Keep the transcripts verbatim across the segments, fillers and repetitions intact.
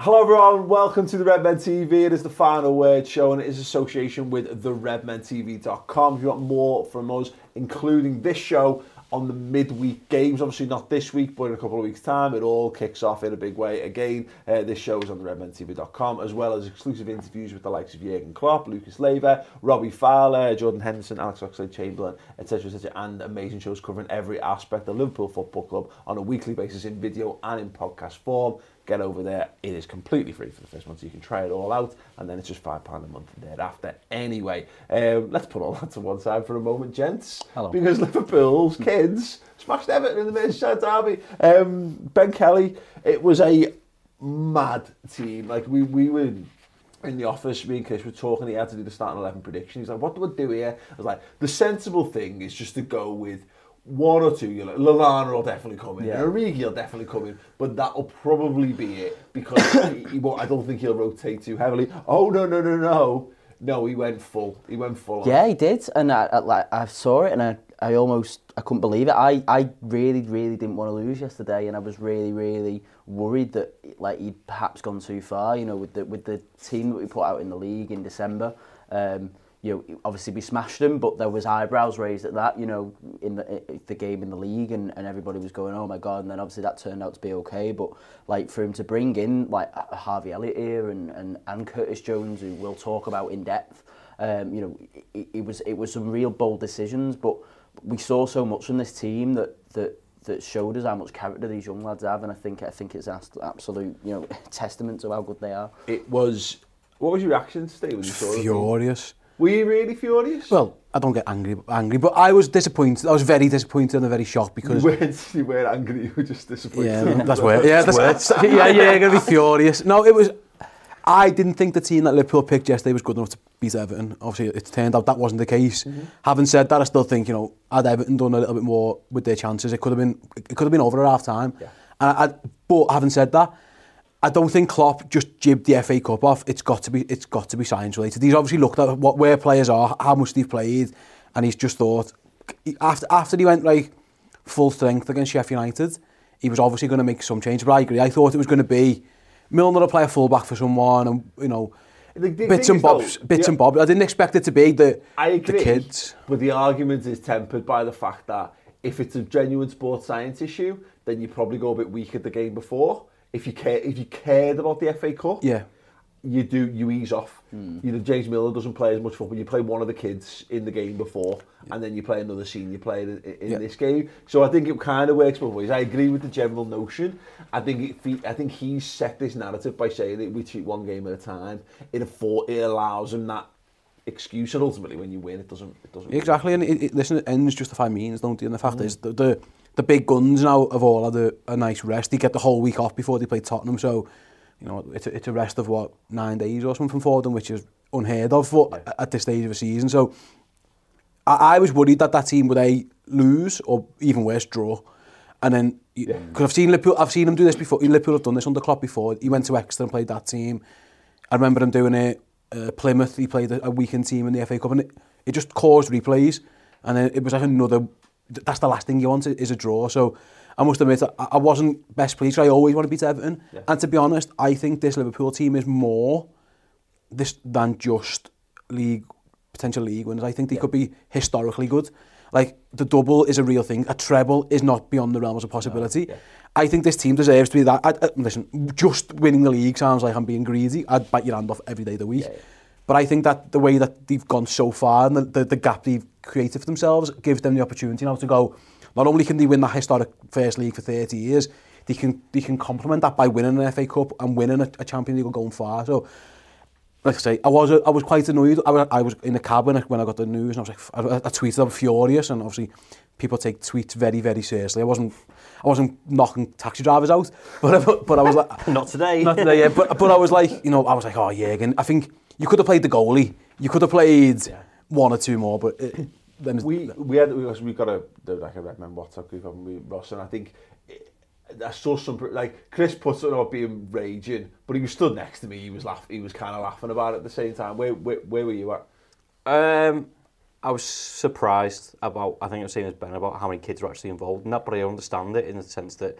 Hello everyone, welcome to the Redmen T V. It is the Final Word show and it is in association with the redmen T V dot com. If you want more from us, including this show on the midweek games, obviously not this week, but in a couple of weeks' time, it all kicks off in a big way. Again, uh, this show is on the redmen T V dot com, as well as exclusive interviews with the likes of Jurgen Klopp, Lucas Leiva, Robbie Fowler, Jordan Henderson, Alex Oxlade-Chamberlain, et cetera, et cetera, and amazing shows covering every aspect of Liverpool Football Club on a weekly basis in video and in podcast form. Get over there. It is completely free for the first month, so you can try it all out, and then it's just five pounds a month thereafter. Anyway, um, let's put all that to one side for a moment, gents. Hello. Because Liverpool's kids smashed Everton in the Merseyside derby. Um, Ben Kelly, it was a mad team. Like, we, we were in the office, me and Chris were talking, he had to do the starting eleven prediction. He's like, what do I do here? I was like, the sensible thing is just to go with one or two. You're like, Lallana will definitely come in, yeah. Origi will definitely come in, but that will probably be it, because he, he won't, I don't think he'll rotate too heavily. Oh, no, no, no, no. No, he went full. He went full on. Yeah, he did, and I, I, I saw it, and I, I almost, I couldn't believe it. I, I really, really didn't want to lose yesterday, and I was really, really worried that, like, he'd perhaps gone too far, you know, with the, with the team that we put out in the league in December. Um, You know, obviously we smashed them, but there was eyebrows raised at that, you know, in the, the game in the league, and, and everybody was going, oh my God, and then obviously that turned out to be okay, but like for him to bring in like Harvey Elliott here and, and, and Curtis Jones, who we'll talk about in depth, um, you know, it, it was it was some real bold decisions, but we saw so much from this team that that that showed us how much character these young lads have, and I think I think it's an absolute, you know, testament to how good they are. It was, what was your reaction today when you saw it? Furious. Were you really furious? Well, I don't get angry, angry, but I was disappointed. I was very disappointed and very shocked because... You weren't, you weren't angry, you were just disappointed. Yeah, that's weird. Yeah, that's, that's yeah, yeah, you're going to be furious. No, it was... I didn't think the team that Liverpool picked yesterday was good enough to beat Everton. Obviously, it's turned out that wasn't the case. Mm-hmm. Having said that, I still think, you know, had Everton done a little bit more with their chances, it could have been it could have been over at half-time. Yeah. And I, but having said that, I don't think Klopp just jibbed the F A Cup off. It's got to be, it's got to be science related. He's obviously looked at what where players are, how much they've played, and he's just thought after after he went like full strength against Sheffield United, he was obviously going to make some change. But I agree. I thought it was going to be Milner to play a fullback for someone, and you know, the, the bits and bobs, though, bits yeah. and bobs. I didn't expect it to be the I agree, the kids. But the argument is tempered by the fact that if it's a genuine sports science issue, then you probably go a bit weak at the game before. If you care, if you cared about the F A Cup, yeah, you do. You ease off. Mm. You know, James Milner doesn't play as much football. You play one of the kids in the game before, yeah. and then you play another senior player in, in yeah. this game. So I think it kind of works both ways. I agree with the general notion. I think it, I think he's set this narrative by saying that we treat one game at a time. It affords, it allows him that excuse, and ultimately, when you win, it doesn't. It doesn't exactly. Work. And it, it, listen, it ends justify means, don't it? And the fact mm. is that the. The big guns now have all had a, a nice rest. They get the whole week off before they play Tottenham, so you know it's a, it's a rest of what nine days or something for them, which is unheard of for, yeah. at this stage of the season. So I, I was worried that that team would a lose or even worse draw, and then because yeah. I've seen Liverpool, I've seen them do this before. Liverpool have done this under Klopp before. He went to Exeter and played that team. I remember him doing it. Uh, Plymouth, he played a, a weekend team in the F A Cup, and it, it just caused replays, and then it was like another. That's the last thing you want is a draw. So I must admit, I wasn't best pleased. I always want to beat Everton. Yeah. And to be honest, I think this Liverpool team is more this than just league potential league winners. I think they yeah. could be historically good. Like, the double is a real thing. A treble is not beyond the realms of possibility. No, yeah. I think this team deserves to be that. I, I, listen, just winning the league sounds like I'm being greedy. I'd bite your hand off every day of the week. Yeah, yeah. But I think that the way that they've gone so far and the, the, the gap they've created for themselves gives them the opportunity now to go, not only can they win that historic First League for thirty years, they can they can complement that by winning an F A Cup and winning a, a Champions League or going far. So, like I say, I was I was quite annoyed. I was, I was in the cab when I, when I got the news, and I was like, I, I tweeted, I was furious, and obviously people take tweets very, very seriously. I wasn't I wasn't knocking taxi drivers out, but I, but I was like, not today, not today, yeah. But but I was like, you know, I was like, oh Jurgen, I think you could have played the goalie, you could have played yeah. one or two more, but. It, Then we we had we got a like a Redmen WhatsApp group, haven't we, Ross? And I think it, I saw some like Chris puts it about being raging, but he was stood next to me. He was laugh. He was kind of laughing about it at the same time. Where where, where were you at? Um, I was surprised about. I think I was saying as Ben about how many kids were actually involved in that, but I understand it in the sense that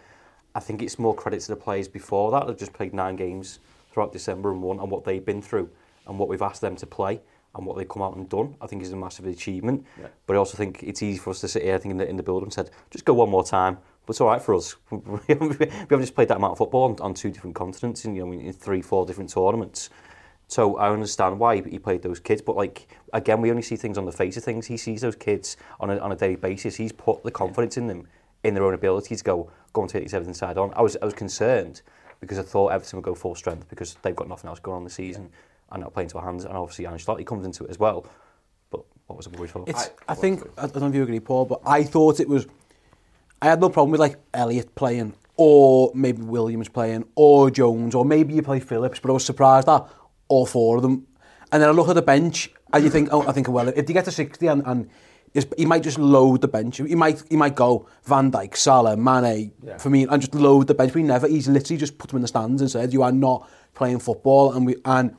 I think it's more credit to the players before that. They've just played nine games throughout December and won, and what they've been through and what we've asked them to play. And what they've come out and done, I think is a massive achievement. Yeah. But I also think it's easy for us to sit here, I think, in the, in the build-up and said, just go one more time. But it's all right for us. We haven't just played that amount of football on, on two different continents, and you know, in three, four different tournaments. So I understand why he played those kids. But like again, we only see things on the face of things. He sees those kids on a, on a daily basis. He's put the confidence in them, in their own ability to go go and take this Everton side on. I was I was concerned because I thought Everton would go full strength because they've got nothing else going on this season. Yeah. And not playing to our hands, and obviously Ancelotti comes into it as well. But what was the worry for? It's, I, I think I don't know if you agree, Paul, but I thought it was. I had no problem with like Elliott playing, or maybe Williams playing, or Jones, or maybe you play Phillips. But I was surprised that all four of them. And then I look at the bench, and you think, oh, I think well, if they get to sixty, and, and he might just load the bench. He might he might go Van Dijk, Salah, Mane, yeah. Firmino, and just load the bench. But he never. He's literally just put them in the stands and said, "You are not playing football," and we and.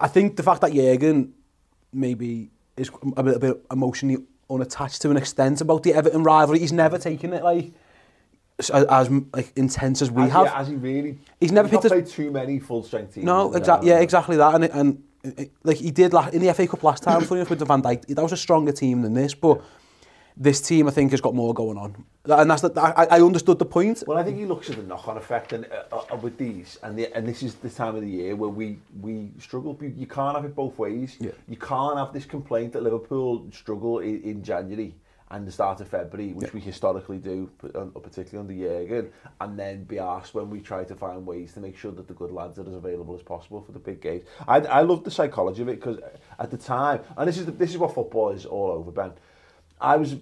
I think the fact that Jurgen maybe is a little bit emotionally unattached to an extent about the Everton rivalry, he's never taken it like as, as like intense as we has have. He, has he really? He's never he's picked not played too many full strength teams. No, exactly. Yeah, exactly that. And it, and it, like he did last, in the F A Cup last time, funny enough, with the Van Dijk, that was a stronger team than this, but. This team, I think, has got more going on, and that's the, I, I understood the point. Well, I think he looks at the knock-on effect, and uh, uh, with these, and the, and this is the time of the year where we we struggle. You can't have it both ways. Yeah. You can't have this complaint that Liverpool struggle in, in January and the start of February, which yeah. we historically do, particularly under Jurgen, and then be asked when we try to find ways to make sure that the good lads are as available as possible for the big games. I I love the psychology of it because at the time, and this is the, this is what football is all over, Ben. I was,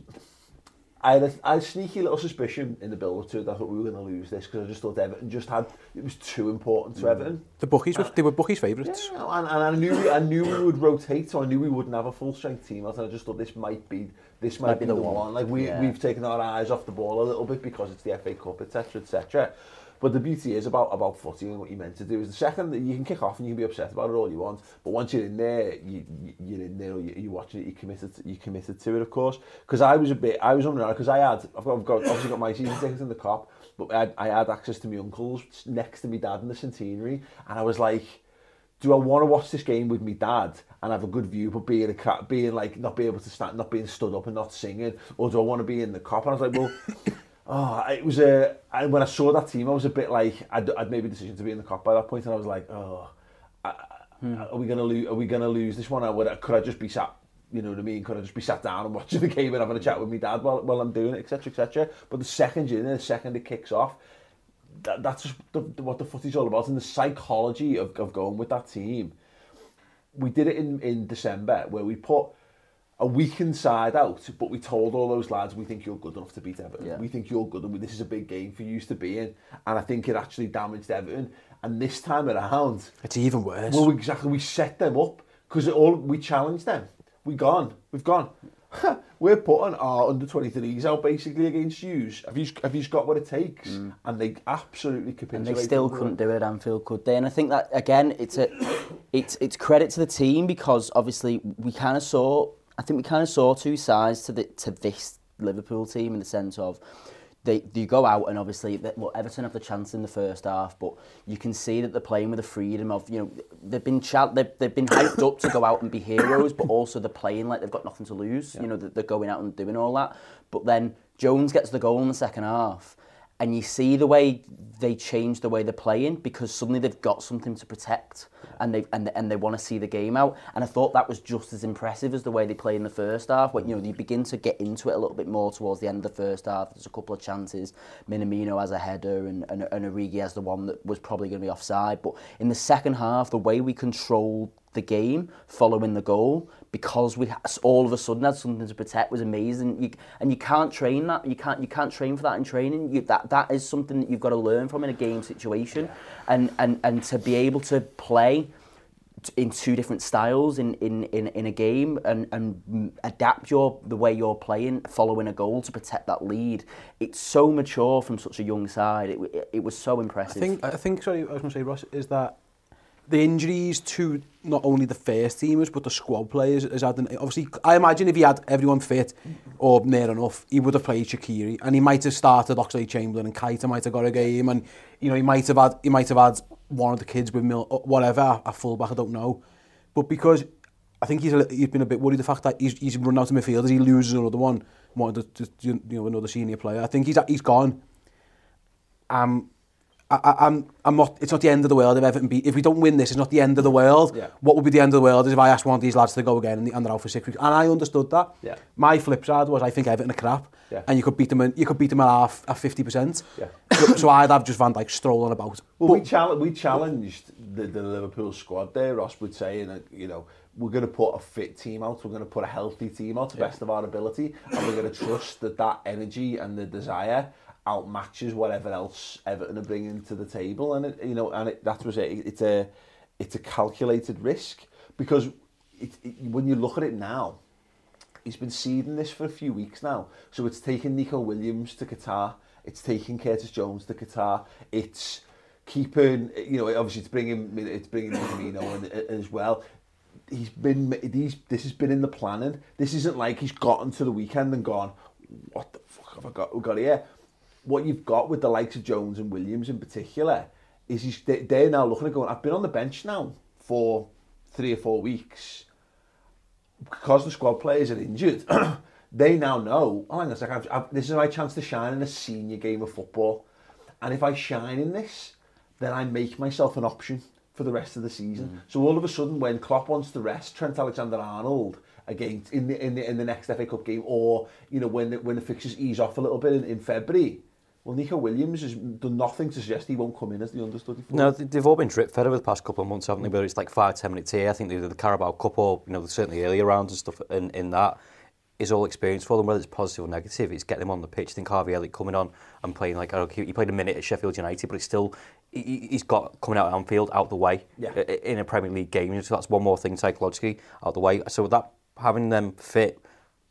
I had, a, I had a sneaky little suspicion in the build-up to it. I thought we were going to lose this because I just thought Everton just had, it was too important to mm. Everton. The bookies, were, they were bookies' favourites. Yeah, and, and I knew we, I knew we would rotate, so I knew we wouldn't have a full-strength team. And I just thought this might be, this might, might be, be the one. one. Like we, yeah. We've taken our eyes off the ball a little bit because it's the F A Cup, et cetera, et cetera. But the beauty is about, about footy and what you're meant to do is the second that you can kick off and you can be upset about it all you want, but once you're in there, you, you're in there, or you, you're watching it, you're committed to, you're committed to it, of course. Because I was a bit, I was on because I had, I've got, I've got, obviously got my season tickets in the cop, but I, I had access to my uncle's next to my dad in the Centenary, and I was like, do I want to watch this game with my dad and have a good view, but being a cat, being like, not be able to stand, not being stood up and not singing, or do I want to be in the cop? And I was like, well... Oh, it was a. I, when I saw that team, I was a bit like I'd, I'd made a decision to be in the cop by that point, and I was like, oh, I, hmm. are we gonna lose? Are we gonna lose this one? I would. Could I just be sat? You know what I mean? Could I just be sat down and watching the game and having a chat with my dad while while I'm doing it, et cetera, et cetera. But the second you, the second it kicks off, that, that's just the, the, what the footy's all about, and the psychology of of going with that team. We did it in in December where we put. A weakened side out, but we told all those lads, we think you're good enough to beat Everton. Yeah. We think you're good, and this is a big game for you to be in. And I think it actually damaged Everton. And this time around... It's even worse. Well, exactly. We set them up, because all we challenged them. We gone. We've gone. We're putting our under twenty-threes out, basically, against yous. Have you have you got what it takes? Mm. And they absolutely capitulated. And they still couldn't do it at Anfield, could they? And I think that, again, it's a, it's it's credit to the team, because, obviously, we kind of saw... I think we kind of saw two sides to the, to this Liverpool team in the sense of they, they go out and obviously they, well, Everton have the chance in the first half, but you can see that they're playing with the freedom of, you know, they've been ch they've, they've been hyped up to go out and be heroes, but also they're playing like they've got nothing to lose. Yeah. You know, they're going out and doing all that. But then Jones gets the goal in the second half, And you see the way they change the way they're playing because suddenly they've got something to protect and they and and they want to see the game out. And I thought that was just as impressive as the way they play in the first half. When you know you begin to get into it a little bit more towards the end of the first half, there's a couple of chances. Minamino has a header and and, and Origi has the one that was probably going to be offside. But in the second half, the way we controlled the game following the goal, because we all of a sudden had something to protect, was amazing. You, and you can't train that. You can't. You can't train for that in training. You, that that is something that you've got to learn from in a game situation, yeah. and and and to be able to play in two different styles in in, in, in a game and, and adapt your the way you're playing following a goal to protect that lead. It's so mature from such a young side. It it, it was so impressive. I think. I think. Sorry, I was going to say, Ross, is that the injuries to not only the first teamers but the squad players has had an, obviously I imagine if he had everyone fit or near enough, he would have played Shaqiri and he might have started Oxlade-Chamberlain and Keita might have got a game, and you know he might have had he might have had one of the kids with Mil whatever a fullback, I don't know, but because I think he's a, he's been a bit worried the fact that he's he's run out of midfielders, he loses another one, wanted to, to, you know another senior player. I think he's he's gone. Um. I, I'm, I'm not, it's not the end of the world if Everton beat, if we don't win this, it's not the end of the world. Yeah. What would be the end of the world is if I asked one of these lads to go again and, and they're out for six weeks. And I understood that. Yeah. My flip side was I think Everton are crap, yeah. and you could beat them in, you could beat them at half, at fifty percent. Yeah. So, so I'd have just Van Dijk strolling about. Well, but, we, chal we challenged the, the Liverpool squad there, Ross, would say, and you know, we're going to put a fit team out, we're going to put a healthy team out to the yeah. best of our ability, and we're going to trust that that energy and the desire outmatches whatever else Everton are bringing to the table, and it, you know, and it, that was it. it. It's a, it's a calculated risk because it, it, when you look at it now, he's been seeding this for a few weeks now. So it's taking Neco Williams to Qatar, it's taking Curtis Jones to Qatar, it's keeping, you know, obviously it's bringing, it's bringing Minamino as well. He's been, these, this has been in the planning. This isn't like he's gotten to the weekend and gone, what the fuck have I got? We got here. What you've got with the likes of Jones and Williams in particular is he's, they're now looking at going, I've been on the bench now for three or four weeks. Because the squad players are injured, they now know, oh, hang on a second, I've, I've, this is my chance to shine in a senior game of football. And if I shine in this, then I make myself an option for the rest of the season. Mm. So all of a sudden, when Klopp wants to rest Trent Alexander-Arnold against in the, in the in the next F A Cup game, or you know when the, when the fixtures ease off a little bit in, in February, well, Neco Williams has done nothing to suggest he won't come in as the understudy. No, they've all been drip fed over the past couple of months, haven't they? Whether it's like five, ten minutes here, I think they did the Carabao Cup, or you know, certainly earlier rounds and stuff. In in that is all experience for them, whether it's positive or negative. It's getting them on the pitch. I think Harvey Elliott coming on and playing like okay, he played a minute at Sheffield United, but it's still he, he's got coming out of Anfield out the way yeah. in a Premier League game. So that's one more thing psychologically out the way. So that having them fit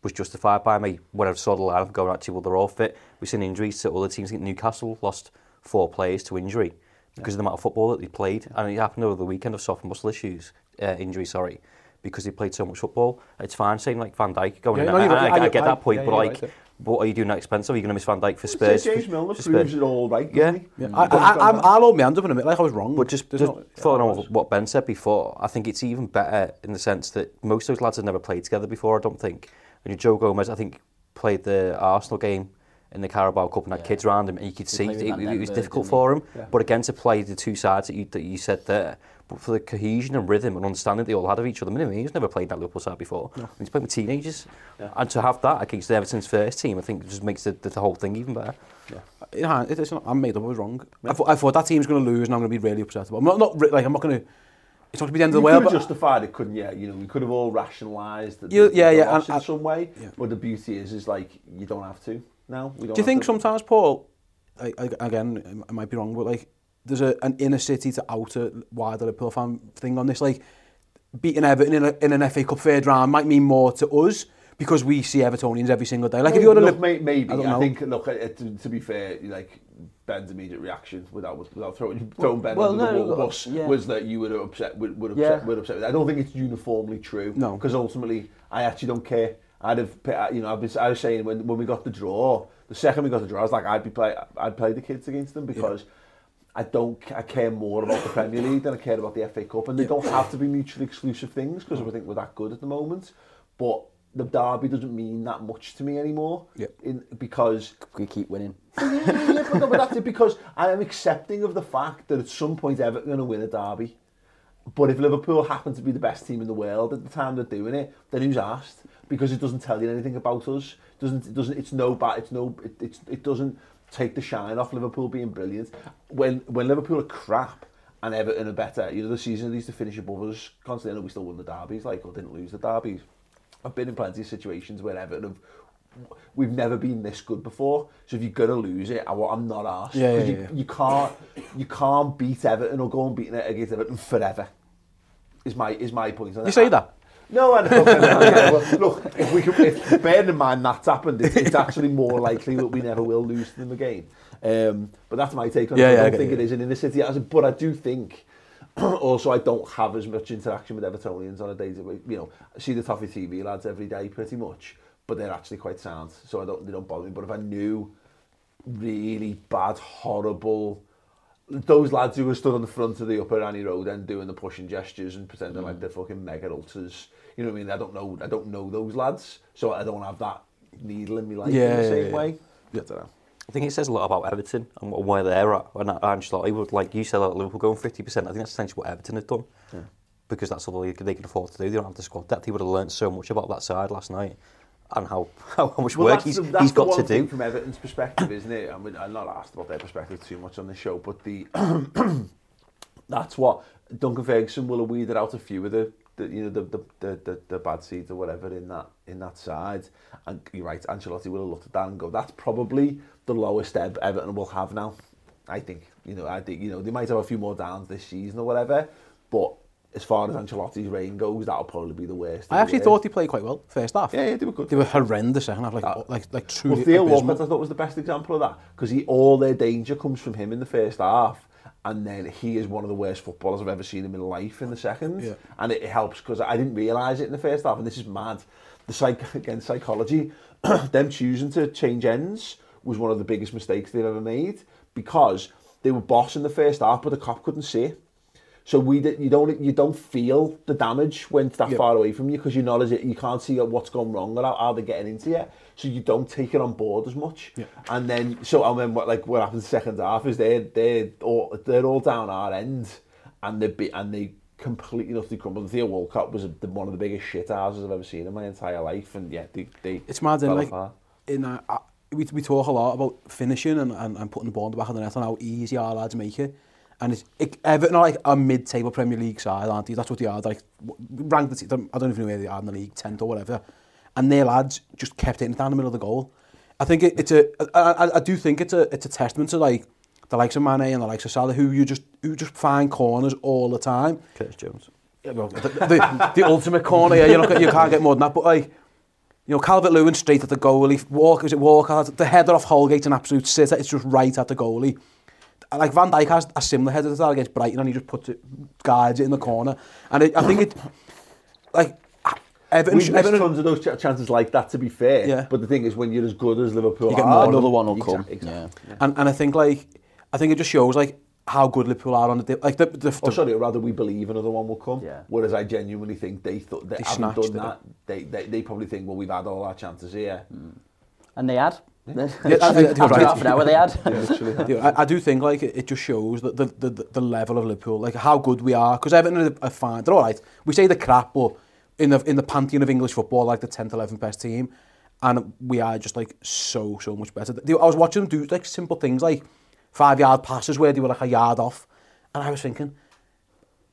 was justified by me when I saw the lineup going, actually, well, they're all fit. We've seen injuries to other teams. I think Newcastle lost four players to injury because yeah. of the amount of football that they played. And it happened over the weekend of soft muscle issues, uh, injury, sorry, because they played so much football. It's fine saying, like, Van Dijk going yeah, in. And I, I, I get that point, yeah, but, like, right, what are you doing at expense of? Are you going to miss Van Dijk for Spurs? James for, Milner for Spurs? Proves it all right, yeah. He? yeah. I, I, I, I'm, I'll hold my hand up in a minute, like I was wrong. But just, just not, following yeah, on was... what Ben said before, I think it's even better in the sense that most of those lads have never played together before, I don't think. And Joe Gomez, I think, played the Arsenal game in the Carabao Cup and had yeah. kids around him, and you could see it, it, it was difficult for him. Yeah. But again, to play the two sides that you, that you said there, but for the cohesion and rhythm and understanding they all had of each other. I mean, he's never played that Liverpool side before. No. He's played with teenagers. Yeah. And to have that against Everton's first team, I think it just makes the, the whole thing even better. Yeah. It's not, I'm made up, I was wrong. Yeah. I, thought, I thought that team's going to lose and I'm going to be really upset about it. I'm not, not, like, I'm not going to... It's not to be the end of the world. We could have justified it, couldn't you? Yeah, you know, we could have all rationalised that you, yeah, yeah, and, in some way. Yeah. But the beauty is, is like, you don't have to now. We don't Do you think to. sometimes, Paul, I, I, again, I might be wrong, but like, there's a, an inner city to outer wider Liverpool fan thing on this. Like, beating Everton in, a, in an F A Cup third round might mean more to us because we see Evertonians every single day. Like, maybe, if you're look, maybe, maybe. I, I think, look, to, to be fair, like, Ben's immediate reaction without without throwing, throwing Ben well, under no, the wall was, yeah. was that you were upset. Would, would upset. Yeah. Would upset. I don't think it's uniformly true. No, because ultimately, I actually don't care. I'd have, you know, I've been, I was saying when when we got the draw, the second we got the draw, I was like, I'd be play, I'd play the kids against them because yeah. I don't, I care more about the Premier League than I care about the F A Cup, and they yeah. don't have to be mutually exclusive things because I think we're that good at the moment, but. the derby doesn't mean that much to me anymore. Yep. In, because we keep winning. Yeah, yeah, but, no, but that's it, because I am accepting of the fact that at some point Everton are going to win a derby. But if Liverpool happen to be the best team in the world at the time they're doing it, then who's asked? Because it doesn't tell you anything about us. It doesn't it doesn't it's no bad it's no it it's, it doesn't take the shine off Liverpool being brilliant. When when Liverpool are crap and Everton are better, you know, the season leads to finish above us constantly. I know we still won the derbies, like, or didn't lose the derbies. I've been in plenty of situations where Everton have, we've never been this good before. So if you're gonna lose it, I, I'm not arsed. Yeah, yeah, you, yeah. you can't you can't beat Everton or go and beat against Everton forever. Is my is my point. You say that? No, I don't know. Look, if we can, if, bearing in mind that's happened, it's, it's actually more likely that we never will lose to them again. Um, but that's my take on yeah, it. I yeah, don't I think it, it is an inner city. But I do think, also, I don't have as much interaction with Evertonians on a day that, you know, I see the Toffee T V lads every day pretty much, but they're actually quite sound, so I don't, they don't bother me. But if I knew really bad, horrible, those lads who were stood on the front of the upper Annie Road and doing the pushing gestures and pretending mm. like they're fucking mega ultras, you know what I mean? I don't know, I don't know those lads, so I don't have that needle in me life yeah, in the same yeah, yeah. way. Yeah. I don't know. I think it says a lot about Everton and where they're at. And Ancelotti would, like you said, like Liverpool going fifty percent. I think that's essentially what Everton had done, yeah. because that's all they can afford to do. They don't have the squad depth. He would have learnt so much about that side last night and how, how much well, work he's, the, he's got to do. That's the one thing from Everton's perspective, isn't it? I mean, I'm not asked about their perspective too much on this show, but the that's what Duncan Ferguson will have weeded out a few of the, the you know the the, the the the bad seeds or whatever in that in that side. And you're right, Ancelotti will have looked at that and go, that's probably the lowest ebb Everton will have now. I think, you know, I think, you know, they might have a few more downs this season or whatever, but as far as Ancelotti's reign goes, that'll probably be the worst. I actually thought he played quite well first half. Yeah, yeah, they were good. They were horrendous second half, like that, like like truly. Well, Theo Walcott, I thought, was the best example of that, because he all their danger comes from him in the first half, and then he is one of the worst footballers I've ever seen him in life in the second. Yeah. And it, it helps, because I didn't realise it in the first half, and this is mad. The psych again psychology, them choosing to change ends was one of the biggest mistakes they've ever made, because they were boss in the first half, but the cop couldn't see it. So we did, you don't you don't feel the damage when it's that yep. far away from you, because you're not as you can't see what's gone wrong or how, how they're getting into you. So you don't take it on board as much. Yep. And then so I mean, what like what happened in the second half is they they all they're all down our end, and they be and they completely utterly crumbled. Theo Walcott was a, one of the biggest shit houses I've ever seen in my entire life, and yeah, they they. It's mad, fell like apart. in a, we we talk a lot about finishing and and, and putting the ball in the back of the net and how easy our lads make it. And it's, it, Everton are like a mid-table Premier League side, aren't they? That's what they are. They're like, ranked the team, I don't even know where they are in the league, tenth or whatever. And their lads just kept hitting it down the middle of the goal. I think it, it's a, I, I do think it's a, it's a testament to like the likes of Mane and the likes of Salah, who you just, who just find corners all the time. Curtis Jones, yeah, well, the, the, the ultimate corner. Yeah, you're not, you can't get more than that. But like, you know, Calvert Lewin straight at the goalie. Walk, is it Walcott? The header off Holgate's an absolute sitter. It's just right at the goalie. Like Van Dijk has a similar header to that against Brighton, and he just puts it, guides it in the corner. And it, I think it, like Everton, we've missed tons of those ch chances like that. To be fair, yeah. But the thing is, when you're as good as Liverpool, you get more, another one will come. Exactly. Exactly. Yeah. And and I think like I think it just shows like how good Liverpool are on the day. Like the, the, the, oh, sorry, rather we believe another one will come. Yeah. Whereas I genuinely think they thought they, they haven't done that. They, they they probably think, well, we've had all our chances here, mm. and they had. Yeah, half an hour they had. Yeah, yeah, I, I do think like it, it just shows that the, the the level of Liverpool, like how good we are, because Everton are fine. They're all right. We say the crap, but in the in the pantheon of English football, like the tenth, eleventh best team, and we are just like so so much better. I was watching them do like simple things like five yard passes where they were like a yard off, and I was thinking,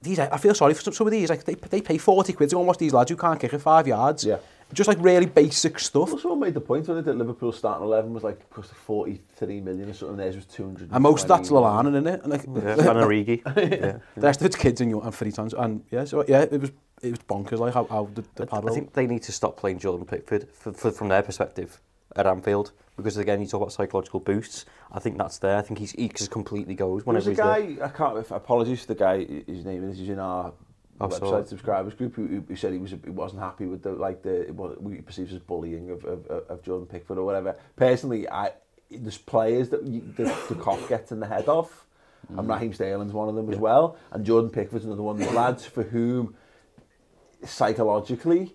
these I feel sorry for some, some of these. Like they they pay forty quid to go and watch these lads who can't kick it five yards. Yeah. Just like really basic stuff. Well, someone made the point when they did Liverpool's starting eleven was like cost forty-three million or something. Theirs was two hundred. And most of that's Lallana, isn't it? And like yeah, and Origi. Yeah. The rest of it's kids and, and free times. And yeah, so yeah, it was it was bonkers. Like how, how the, the parallel. I think they need to stop playing Jordan Pickford for, for, from their perspective at Anfield, because again you talk about psychological boosts. I think that's there. I think he's he just completely goes whenever he's there. There's a guy. I can't. Apologies to the guy. His name is. He's in our. Oh, website sorry. subscribers group who, who said he was he wasn't happy with the like the what we perceive as bullying of, of of Jordan Pickford or whatever. Personally, I there's players that you, the, the cop gets in the head off, mm. and Raheem Sterling's one of them yeah. as well, and Jordan Pickford's another one of the lads for whom psychologically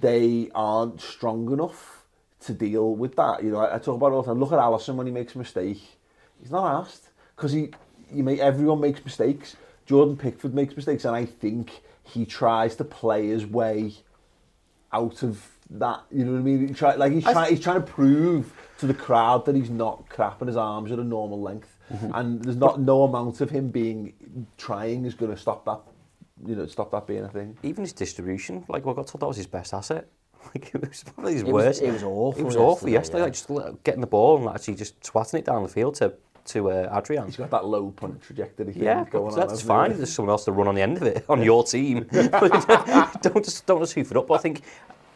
they aren't strong enough to deal with that. You know, I, I talk about it all the time. Look at Alisson when he makes a mistake. He's not asked, because he, you make, everyone makes mistakes. Jordan Pickford makes mistakes, and I think he tries to play his way out of that. You know what I mean? He try, like he's, try, he's trying to prove to the crowd that he's not crapping, his arms at a normal length. Mm-hmm. And there's not no amount of him being trying is going to stop that. You know, stop that being a thing. Even his distribution, like what got told, that was his best asset. Like it was probably his it worst. Was, it was awful. It was awful yesterday. Yeah. Like just getting the ball and actually just twatting it down the field to to uh, Adrian. He's got that low punt trajectory. Yeah, going that's on, fine. If there's someone else to run on the end of it on your team, don't just don't just hoof it up. But I think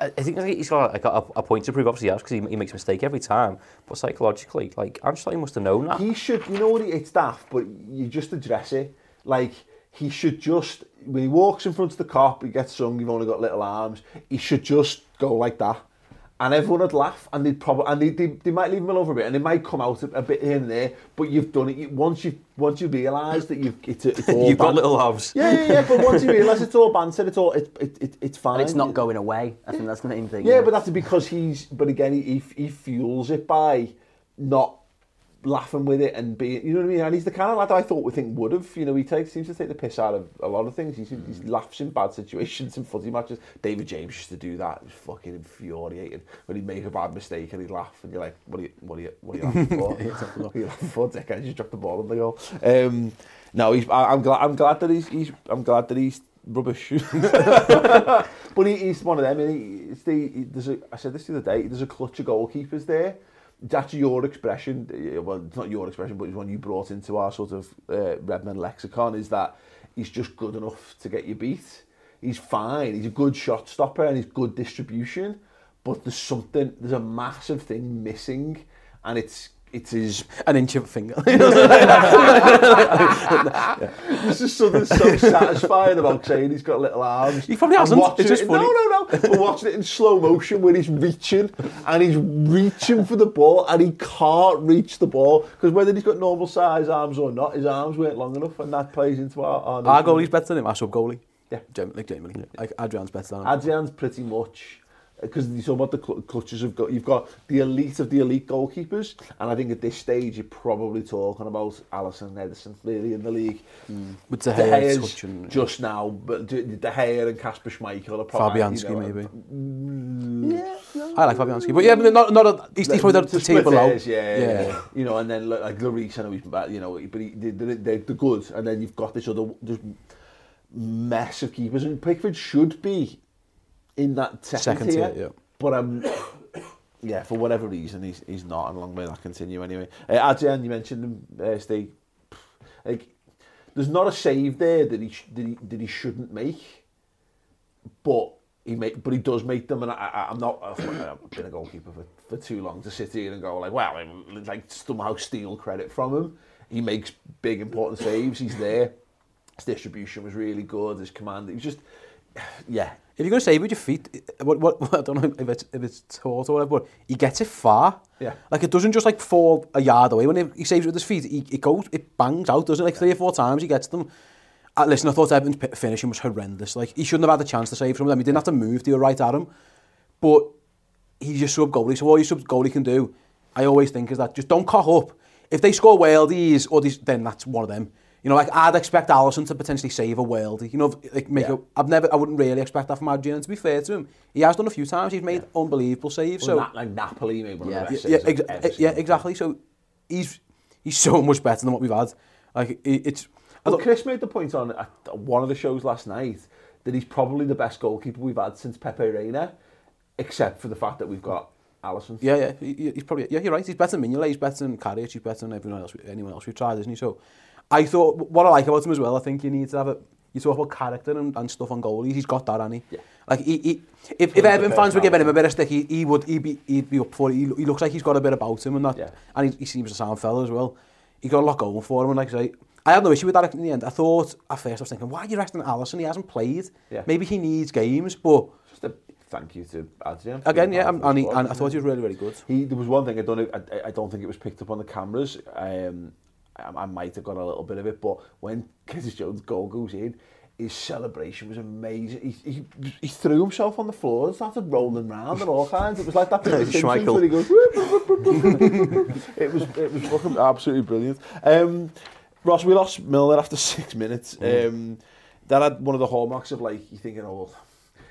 I think he's got, like, got a, a point to prove. Obviously, because he, he makes a mistake every time. But psychologically, like Ancelotti must have known that. He should. You know what? It's daft, but you just address it. Like he should just. When he walks in front of the cop, he gets sung, you've only got little arms, he should just go like that. And everyone would laugh, and they'd probably, and they, they, they might leave him alone a bit, and it might come out a, a bit here and there, but you've done it. Once you once you realise that you've, it's, it's all you've got little arms. Yeah, yeah, yeah, but once you realise it's all banter, it's all, it, it, it, it's fine. And it's not going away. I think that's the main thing. Yeah, yeah. But that's because he's, but again, he, he fuels it by not laughing with it and being, you know what I mean? And he's the kind of lad I thought we think would have, you know, he takes, seems to take the piss out of a lot of things. He, mm. he laughs in bad situations in footy matches. David James used to do that. It was fucking infuriating when he'd make a bad mistake and he'd laugh and you're like, what are you, what are you, what are you laughing for? What are you laughing for, dickhead? You just dropped the ball in the goal. Um, no, he's, I, I'm glad, I'm glad that he's, he's I'm glad that he's rubbish. But he, he's one of them. And he, it's the, he, there's a, I said this the other day, there's a clutch of goalkeepers there. That's your expression, well, it's not your expression, but it's one you brought into our sort of uh, Redmen lexicon, is that he's just good enough to get you beat. He's fine, he's a good shot stopper and he's good distribution, but there's something, there's a massive thing missing, and it's it is an inch of a finger. This is something so satisfying about saying he's got little arms. He probably hasn't. It's just it, funny. No, no, no. But watching it in slow motion when he's reaching and he's reaching for the ball and he can't reach the ball because whether he's got normal size arms or not, his arms weren't long enough, and that plays into our. Our, our goalie's better than him. Our sub goalie. Yeah, generally, generally. Yeah. Like Adrian's better than him. Adrian's pretty much. Because you talk about the cl clutches of got, you've got the elite of the elite goalkeepers, and I think at this stage you're probably talking about Alisson, Henderson, really in the league. Mm. With De Gea, De touching, just now, but De Gea and Kasper Schmeichel are probably Fabianski, you know, maybe. And, yeah, no, I like Fabianski, but yeah, not not a, he's, he's probably the, the team below. Is, yeah, yeah. yeah, yeah, you know, and then like Lloris, I know he's back, you know, but he, they, they, they're the good, and then you've got this other this mess of keepers, and Pickford should be in that second, second tier, tier, yeah. But um, yeah, for whatever reason, he's he's not, and long may that continue anyway. Uh, Adrian, you mentioned him, uh, Steve. Like, there's not a save there that he that he, that he shouldn't make, but he make, but he does make them, and I, I, I'm not. I've been a goalkeeper for, for too long to sit here and go like, wow, well, like somehow steal credit from him. He makes big important saves. He's there. His distribution was really good. His command, it was just, yeah. If you're going to save with your feet, what, what, I don't know if it's, if it's taught or whatever, but he gets it far. Yeah. Like, it doesn't just, like, fall a yard away. When he, he saves it with his feet, he, it goes, it bangs out, doesn't it? Like, yeah. Three or four times he gets them. Uh, listen, I thought Everton's finishing was horrendous. Like, he shouldn't have had a chance to save from them. He didn't have to move, they were right at him. But he's your sub-goalie, so all your sub-goalie can do, I always think, is that just don't cock up. If they score worldies, or these, then that's one of them. You know, like, I'd expect Alisson to potentially save a worldie. You know, like, make yeah. a, I've never, I wouldn't really expect that from Adrian, to be fair to him. He has done a few times, he's made yeah. unbelievable saves. Well, so Na like Napoli made one yeah. of the best yeah, saves. Yeah, ex yeah exactly. So he's he's so much better than what we've had. Like, it, it's. Well, Chris made the point on at one of the shows last night that he's probably the best goalkeeper we've had since Pepe Reina, except for the fact that we've got Alisson. Yeah, yeah, he, he's probably, yeah, you're right. He's better than Mignolet, he's better than Karius, he's better than everyone else, anyone else we've tried, isn't he? So I thought, what I like about him as well, I think you need to have a, you talk about character and, and stuff on goalies, he's got that, hasn't he? Yeah. Like, he, he, if, if Everton fans were giving him a bit of stick, he, he would, he'd be, he'd be up for it. He, he looks like he's got a bit about him and that, yeah. and he, he seems a sound fella as well. He's got a lot going for him, and like I say, I had no issue with that in the end. I thought, at first I was thinking, why are you resting Alisson? He hasn't played. Yeah. Maybe he needs games, but... Just a thank you to Adrian. Again, yeah, and, and, he, and I thought he was really, really good. He, there was one thing, I don't, I, I don't think it was picked up on the cameras, um, I might have got a little bit of it, but when Curtis Jones' goal goes in, his celebration was amazing. He, he, he threw himself on the floor and started rolling round and all kinds. It was like that bit of Schmeichel where he goes. it was it was fucking absolutely brilliant. Um, Ross, we lost Milner after six minutes. Um, that had one of the hallmarks of like you thinking, oh, well,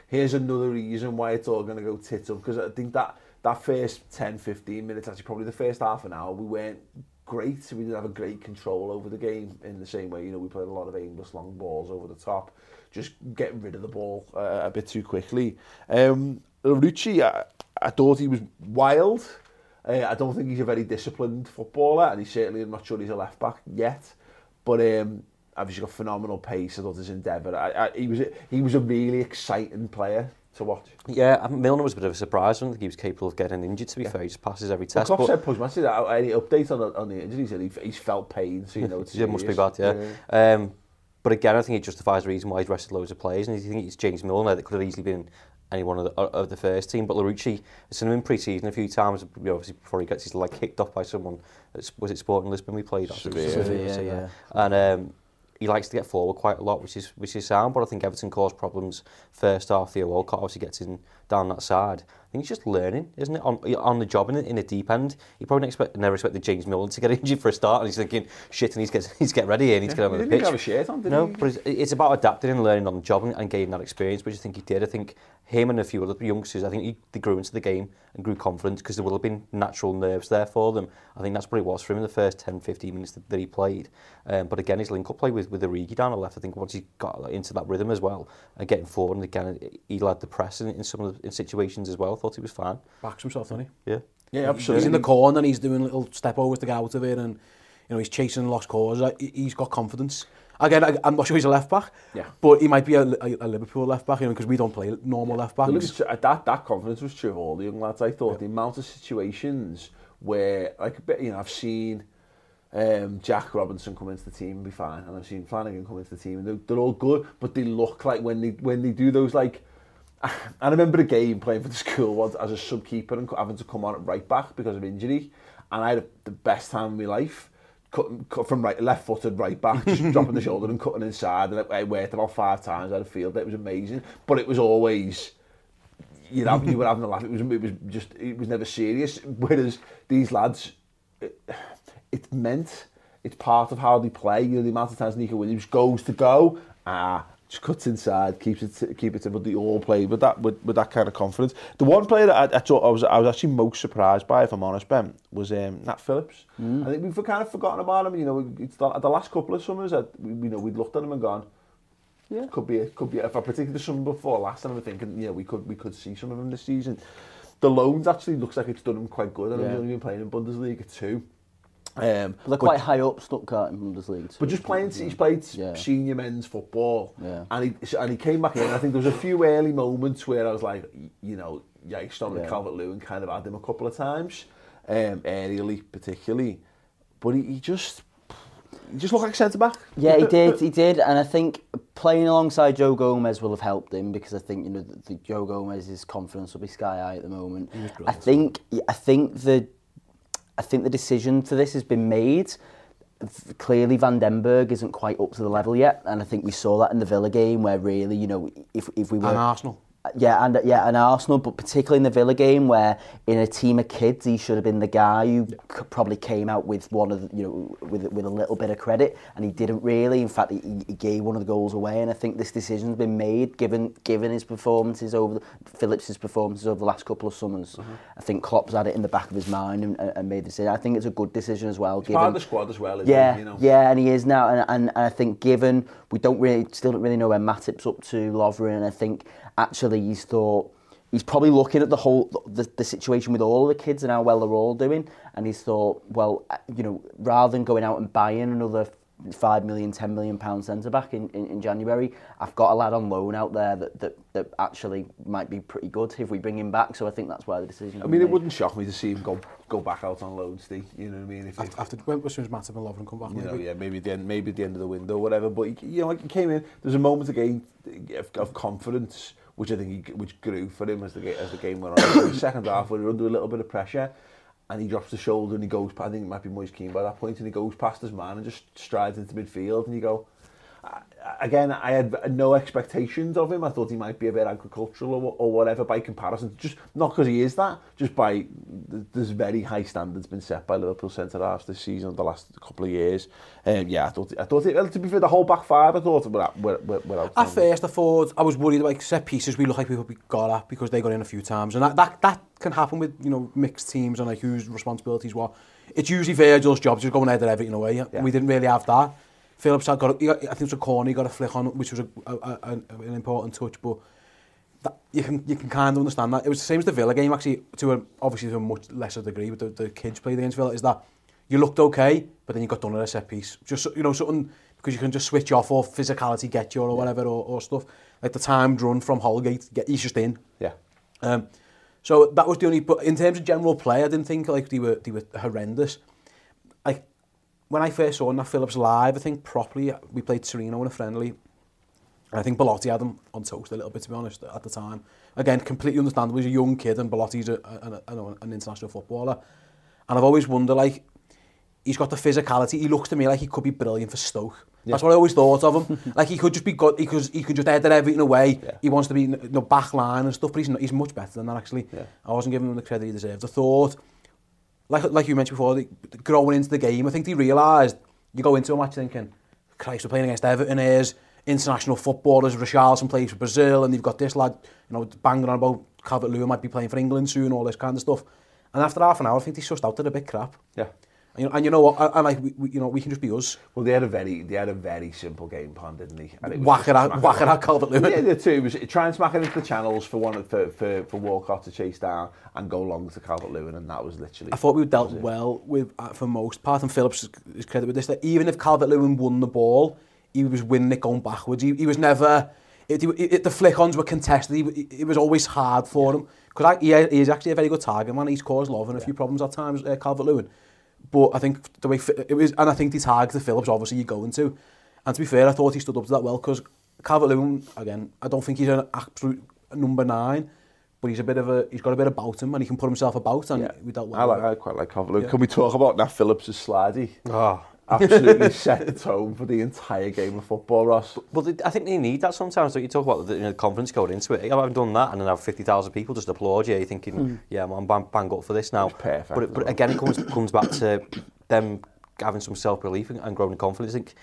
here's another reason why it's all going to go tits up, because I think that that first ten, fifteen minutes, actually probably the first half an hour, we weren't great. We didn't have a great control over the game in the same way. You know, we played a lot of aimless long balls over the top, just getting rid of the ball uh, a bit too quickly. Um, Rucci, I, I thought he was wild. Uh, I don't think he's a very disciplined footballer, and he's certainly I'm not sure he's a left back yet. But um, obviously got phenomenal pace. I thought his endeavour. I, I, he was a, he was a really exciting player to watch. Yeah, Milner was a bit of a surprise. I don't think he was capable of getting injured. To be yeah. fair, he just passes every test. Well, Klopp said post-match, any update on on the injury? He said he, he's felt pain, so you know it's. It must be bad. Yeah. yeah. Um, but again, I think it justifies the reason why he's rested loads of players, and I think it's James Milner that could have easily been any one of the, of the first team. But Larucci, I've seen him in pre-season a few times, you know, obviously before he gets his leg kicked off by someone. Was it Sporting Lisbon we played? Sevilla. Sevilla, Sevilla, yeah. And um, he likes to get forward quite a lot, which is which is sound. But I think Everton caused problems first half. Theo Walcott obviously gets in down that side. I think he's just learning, isn't it? On on the job in in the deep end. He probably expect, never expected James Milner to get injured for a start, and he's thinking shit, and he's get he's get ready here, and he's yeah, get on the pitch. Didn't have a shirt on, did no, he? But it's, it's about adapting and learning on the job and, and gaining that experience, which I think he did. I think him and a few other youngsters, I think he, they grew into the game and grew confident because there would have been natural nerves there for them. I think that's what it was for him in the first ten, fifteen minutes that, that he played. Um, but again, his link-up play with with Origi down the left, I think once he got into that rhythm as well, and getting forward, and again he led the press in, in some of the in situations as well. Thought he was fine. Backs himself, doesn't he? Yeah. Yeah, absolutely. He's in the corner and he's doing little step-overs to get out of it, and you know he's chasing lost causes. He's got confidence. Again, I, I'm not sure he's a left-back, yeah. but he might be a, a, a Liverpool left-back, you know, because we don't play normal yeah. left-backs. That, that confidence was true of all the young lads, I thought. Yeah. The amount of situations where, like, you know, I've seen um, Jack Robinson come into the team and be fine, and I've seen Flanagan come into the team, and they're, they're all good, but they look like when they when they do those, like, I remember a game playing for the school once as a sub-keeper and having to come on at right back because of injury, and I had the best time of my life cut, cut from right, left-footed right back, just dropping the shoulder and cutting inside, and I worked about five times out of field. It was amazing, but it was always you know you were having a laugh. It was it was just it was never serious. Whereas these lads, it, it's meant it's part of how they play. You know the amount of times Neco Williams goes to go ah. Just cuts inside, keeps it, keep it in, but they all play with that, with, with that kind of confidence. The one player that I, I thought I was, I was actually most surprised by, if I'm honest, Ben, was um, Nat Phillips. Mm. I think we've kind of forgotten about him. You know, it's the, the last couple of summers, I, you know, we'd looked at him and gone, yeah, could be, a, could be. A, if I predicted the summer before last, time, I was thinking, yeah, we could, we could see some of him this season. The loans actually looks like it's done him quite good. I know he's only been playing in Bundesliga too. Um, they're quite but, high up, Stuttgart in Bundesliga. Too, but just playing, yeah. he's played yeah. senior men's football, yeah. and he and he came back in. I think there was a few early moments where I was like, you know, yeah, Dominic yeah. Calvert Lewin kind of had him a couple of times, um, aerially particularly, but he, he just he just looked like centre back. Yeah, he did, he did, and I think playing alongside Joe Gomez will have helped him, because I think you know the, the Joe Gomez's confidence will be sky high at the moment. I think I think the. I think the decision for this has been made. Clearly, Van Den Berg isn't quite up to the level yet, and I think we saw that in the Villa game, where really, you know, if if we were and Arsenal, yeah, and yeah, and Arsenal, but particularly in the Villa game, where in a team of kids, he should have been the guy who yeah. probably came out with one of the, you know, with with a little bit of credit, and he didn't really. In fact, he, he gave one of the goals away, and I think this decision's been made given given his performances over Phillips's performances over the last couple of summers. Mm-hmm. I think Klopp's had it in the back of his mind and, and made the decision. I think it's a good decision as well. He's given, part of the squad as well, isn't yeah, he, you know? yeah, and he is now, and, and and I think given we don't really still don't really know where Matip's up to, Lovren, and I think actually. He's thought he's probably looking at the whole the, the situation with all the kids and how well they're all doing, and he's thought, well, you know, rather than going out and buying another five million, ten million pound centre back in, in, in January, I've got a lad on loan out there that, that that actually might be pretty good if we bring him back. So I think that's why the decision. I mean, it made. Wouldn't shock me to see him go go back out on loan, Steve. You know what I mean? If after, after when as soon as Matip and Lovren come back, you maybe. know, yeah, maybe the end, maybe the end of the window, whatever. But he, you know, like he came in. There's a moment again of, of confidence. Which I think he, which grew for him as the as the game went on. In the second half, when we were under a little bit of pressure, and he drops the shoulder and he goes. I think it might be Moise Keane by that point, and he goes past his man and just strides into midfield, and you go, again, I had no expectations of him. I thought he might be a bit agricultural or, or whatever by comparison. Just not because he is that, just by there's very high standards been set by Liverpool centre-halves this season, the last couple of years. Um, yeah, I thought I thought it, well, to be fair, the whole back five, I thought were, were, were, were out. At first, I thought, I was worried about set pieces we look like we got at because they got in a few times. And that, that, that can happen with, you know, mixed teams and like whose responsibilities were. It's usually Virgil's job, just going ahead at Everton away. Yeah. We didn't really have that. Phillips had got, a, got, I think it was a corner he got a flick on, which was a, a, a, an important touch, but that, you can you can kind of understand that. It was the same as the Villa game, actually, to a, obviously to a much lesser degree, but the, the kids played against Villa, is that you looked okay, but then you got done at a set piece. Just, you know, something, because you can just switch off or physicality get you or whatever, or, or stuff. Like the timed run from Holgate, get, he's just in. Yeah. Um, so that was the only, but in terms of general play, I didn't think like they were they were horrendous. Like, when I first saw Nat Phillips live, I think properly, we played Torino in a friendly. I think Bellotti had him on toast a little bit, to be honest, at the time. Again, completely understandable, he's a young kid and Bellotti's a, a, a, an international footballer. And I've always wondered, like, he's got the physicality, he looks to me like he could be brilliant for Stoke. Yeah. That's what I always thought of him. Like, he could just be good, he could, he could just head everything away. Yeah. He wants to be, you know, back line and stuff, but he's, not, he's much better than that, actually. Yeah. I wasn't giving him the credit he deserved. I thought, like like you mentioned before, the, the, growing into the game, I think they realised, you go into a match thinking, Christ, we're playing against Everton, here's international footballers, Richarlison plays for Brazil, and they've got this lad, you know, banging on about Calvert Lewin might be playing for England soon, all this kind of stuff. And after half an hour, I think they sussed out that a bit crap. Yeah. You know, and you know what? And like we, we, you know, we can just be us. Well, they had a very, they had a very simple game plan, didn't they? And it was whack it out, whack it out, Calvert Lewin. Yeah, the two was try and smack it into the channels for one for for for Walcott to chase down and go long to Calvert Lewin, and that was literally. I thought we dealt well with uh, for most part, and Phillips is credited with this. That even if Calvert Lewin won the ball, he was winning it going backwards. He, he was never. It, it, it, the flick-ons were contested. He, it was always hard for him because he, he is actually a very good target man. He's caused Lovren a few problems at times, uh, Calvert Lewin. But I think the way it was, and I think the target of Phillips, obviously, you go into. And to be fair, I thought he stood up to that well because Calvert-Lewin, again, I don't think he's an absolute number nine, but he's a bit of a, he's got a bit about him and he can put himself about. And yeah. we dealt well. I, like, I quite like Calvert-Lewin. Yeah. Can we talk about Nat Phillips' slidey? Oh. Absolutely set the tone for the entire game of football, Ross. But, but I think they need that sometimes. Like you talk about the, you know, the confidence going into it. I haven't done that, and then have fifty thousand people just applaud you. You're thinking, mm. yeah, I'm bang, bang up for this now. It's perfect. But, it, but again, it comes comes back to them having some self belief and, and growing in confidence. I think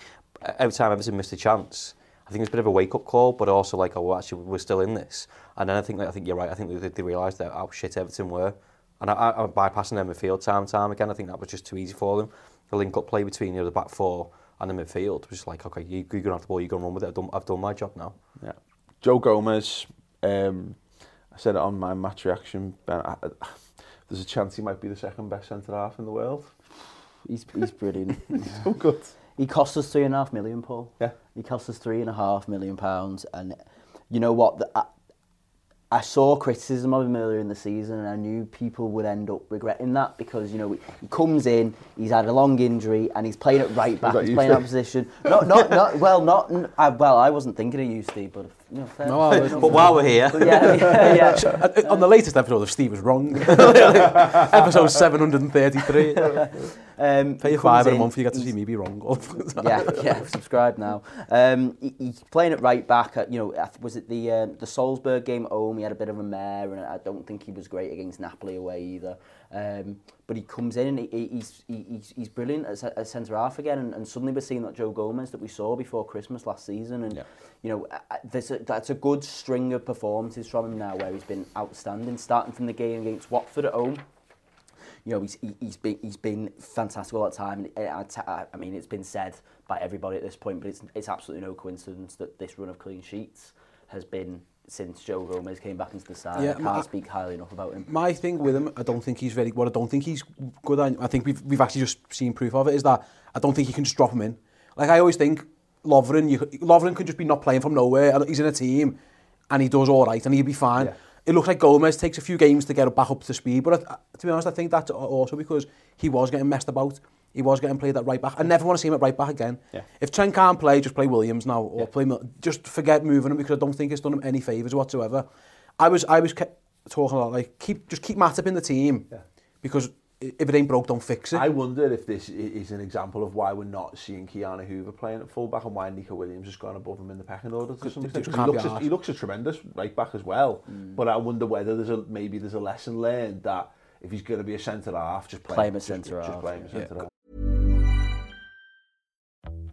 every time Everton missed a chance, I think it was a bit of a wake up call. But also like, oh, well, actually, we're still in this. And then I think like, I think you're right. I think they, they realised that how shit Everton were, and I, I, I bypassing their midfield time and time again. I think that was just too easy for them. The link-up play between, you know, the back four and the midfield was just like, okay, you, you're going to have the ball, you're going to run with it. I've done, I've done my job now. Yeah. Joe Gomez, um, I said it on my match reaction. Ben, I, I, there's a chance he might be the second best centre half in the world. He's he's brilliant. He's yeah. so good. He cost us three and a half million, Paul. Yeah. He cost us three and a half million pounds, and you know what? The, I, I saw criticism of him earlier in the season, and I knew people would end up regretting that because, you know, he comes in, he's had a long injury, and he's playing at right back. He's playing out of position. Not, not, not. Well, not. I, well, I wasn't thinking of you, Steve, but you know, fair. No, I was. But while we're here, yeah, yeah, yeah. So, on the latest episode of Steve was wrong. Episode seven hundred and thirty-three. Um, Pay your five in a month, you get to see me be wrong. yeah, yeah. Subscribe now. Um, he, he's playing at right back. At, you know, was it the uh, the Salzburg game at home? He had a bit of a mare, and I don't think he was great against Napoli away either. Um, but he comes in, and he, he's, he, he's he's brilliant as a centre half again, and, and suddenly we're seeing that Joe Gomez that we saw before Christmas last season, and yeah. you know there's a, that's a good string of performances from him now where he's been outstanding, starting from the game against Watford at home. You know, he's, he's, been, he's been fantastic all that time. And I, I, I mean, it's been said by everybody at this point, but it's, it's absolutely no coincidence that this run of clean sheets has been since Joe Gomez came back into the side. Yeah, I can't my, speak highly enough about him. My thing with him, I don't think he's very, well, I don't think he's good at, I think we've, we've actually just seen proof of it, is that I don't think you can just drop him in. Like, I always think Lovren, you, Lovren could just be not playing from nowhere. He's in a team and he does all right and he'd be fine. Yeah. It looks like Gomez takes a few games to get back up to speed, but I, to be honest, I think that's also because he was getting messed about. He was getting played at right back. I never want to see him at right back again. Yeah. If Trent can't play, just play Williams now, or yeah. play Mil- just forget moving him because I don't think it's done him any favours whatsoever. I was I was kept talking about like keep just keep Matip in the team yeah. because if it ain't broke, don't fix it. I wonder if this is an example of why we're not seeing Kiana Hoover playing at fullback and why Neco Williams has gone above him in the pecking order to some extent. He looks, a, he looks a tremendous right back as well, mm. but I wonder whether there's a maybe there's a lesson learned that if he's going to be a centre half, just play him at centre half. Just play him at centre half.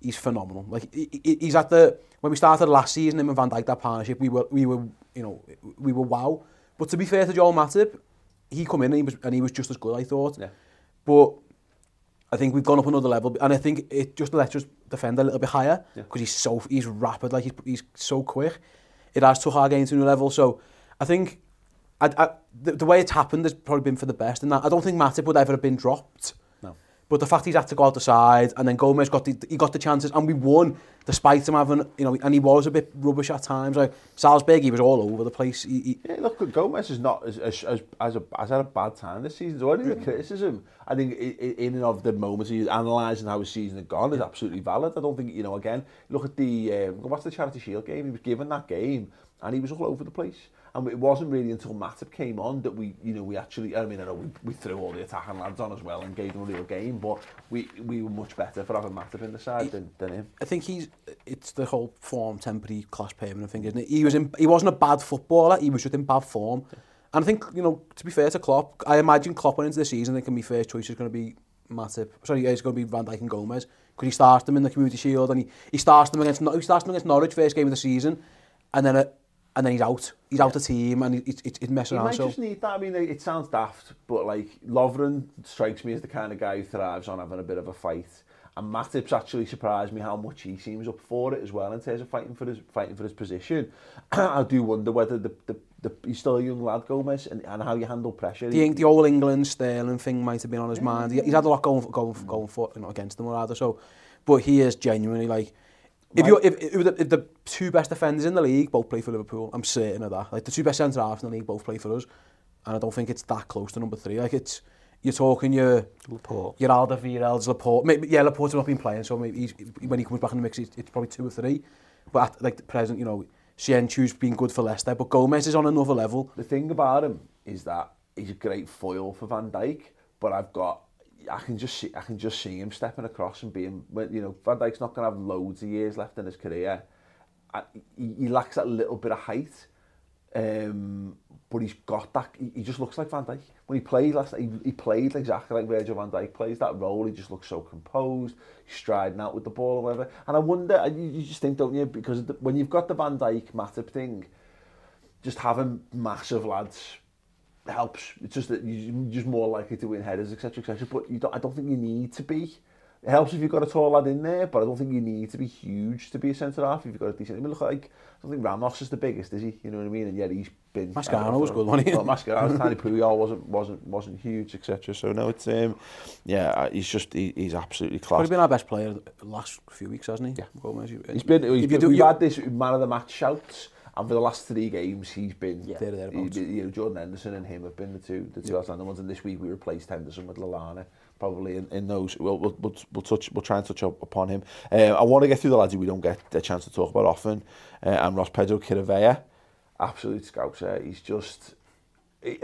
he's phenomenal. Like he, he's at the, when we started last season, him and Van Dijk, that partnership, we were, we were, you know, we were wow. But to be fair to Joel Matip, he come in and he was, and he was just as good, I thought. Yeah. But I think we've gone up another level, and I think it just lets us defend a little bit higher because yeah. he's so he's rapid, like he's he's so quick. It has took our game to a new level. So I think I, I, the, the way it's happened has probably been for the best. And I don't think Matip would ever have been dropped. No. But the fact he's had to go out the side, and then Gomez got the he got the chances, and we won despite him having you know, and he was a bit rubbish at times. Like Salzburg, he was all over the place. He, he, yeah, look, Gomez is not as as as, as, a, as had a bad time this season. So any of the criticism, I think, in and of the moments he's analysing how his season had gone is absolutely valid. I don't think, you know, again, look at the, uh, what's the Charity Shield game? He was given that game and he was all over the place. And it wasn't really until Matip came on that we, you know, we actually, I mean, I know we, we threw all the attacking lads on as well and gave them a real game, but we, we were much better for having Matip in the side he, than, than him. I think he's, it's the whole form, temporary, class permanent thing, isn't it? He, was in, he wasn't a bad footballer, he was just in bad form. Yeah. And I think, you know, to be fair to Klopp, I imagine Klopp went into the season thinking my first choice is going to be Matip. Sorry, it's going to be Van Dijk and Gomez, because he starts them in the Community Shield and he, he starts them against he starts them against Norwich first game of the season, and then a, and then he's out. He's yeah. out the team, and it's it, it messing he around. You might just need that. I mean, it sounds daft, but like Lovren strikes me as the kind of guy who thrives on having a bit of a fight. And Matip's actually surprised me how much he seems up for it as well in terms of fighting for his fighting for his position. I do wonder whether the, the, the he's still a young lad, Gomez, and, and how you handle pressure. The, the old England Sterling thing might have been on his yeah. mind. He, he's had a lot going for, going for, going for you know, against him or rather. So, but he is genuinely like if right. you if, if, the, if the two best defenders in the league both play for Liverpool, I'm certain of that. Like the two best centre halves in the league both play for us, and I don't think it's that close to number three. Like it's. You're talking your Laporte, your Alderweireld, Laporte. Maybe, yeah, Laporte's not been playing, so maybe he's, when he comes back in the mix, it's, it's probably two or three. But at like the present, you know, Sienchu's been good for Leicester, but Gomez is on another level. The thing about him is that he's a great foil for Van Dijk, but I've got, I can just see, I can just see him stepping across and being, you know, Van Dijk's not going to have loads of years left in his career. I, he, he lacks that little bit of height. Um, but he's got that, he just looks like Van Dijk. When he played last night, he, he played exactly like Virgil van Dijk plays that role. He just looks so composed, he's striding out with the ball or whatever. And I wonder, you just think, don't you, because the, when you've got the Van Dijk Matip thing, just having massive lads helps. It's just that you're just more likely to win headers, et cetera, et cetera. But you don't, I don't think you need to be It helps if you've got a tall lad in there, but I don't think you need to be huge to be a centre-half if you've got a decent... I mean, look, like, I don't think Ramos is the biggest, is he? You know what I mean? And yet he's been... Mascherano uh, was good, wasn't he? Well, Mascherano, Tiny Puyol wasn't, wasn't, wasn't huge, et cetera. So, no, it's... Um, yeah, he's just... He, he's absolutely class. He's been our best player the last few weeks, hasn't he? Yeah. Gomez, he's he's been... He's been do, we've you... had this man of the match shouts, and for the last three games, he's been... Yeah. There, thereabouts. He, you know, Jordan Henderson and him have been the two, the two yeah. outstanding ones, and this week we replaced Henderson with Lallana. Probably in, in those, we'll, we'll, we'll, we'll, touch, we'll try and touch up upon him. Um, I want to get through the lads who we don't get a chance to talk about often. Uh, and Ross Pedro Kiravella, absolute scouser. He's just, he,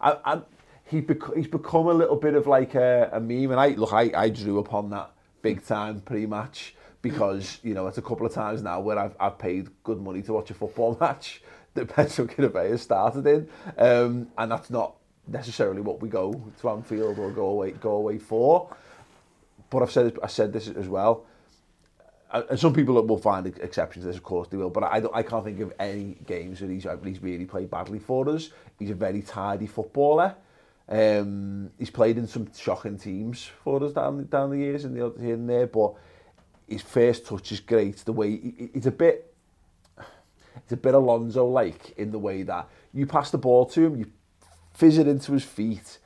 I, I, he bec he's become a little bit of like a, a meme. And I look, I, I drew upon that big time pre-match because, you know, it's a couple of times now where I've, I've paid good money to watch a football match that Pedro Kiravella started in. Um, and that's not necessarily what we go to Anfield or go away go away for, but I've said I said this as well, and some people will find exceptions to this, of course they will, but I don't, I can't think of any games that he's he's really played badly for us. He's a very tidy footballer. Um, he's played in some shocking teams for us down down the years and the other here and there, but his first touch is great. The way he, it's a bit it's a bit Alonso like in the way that you pass the ball to him, you fizz it into his feet,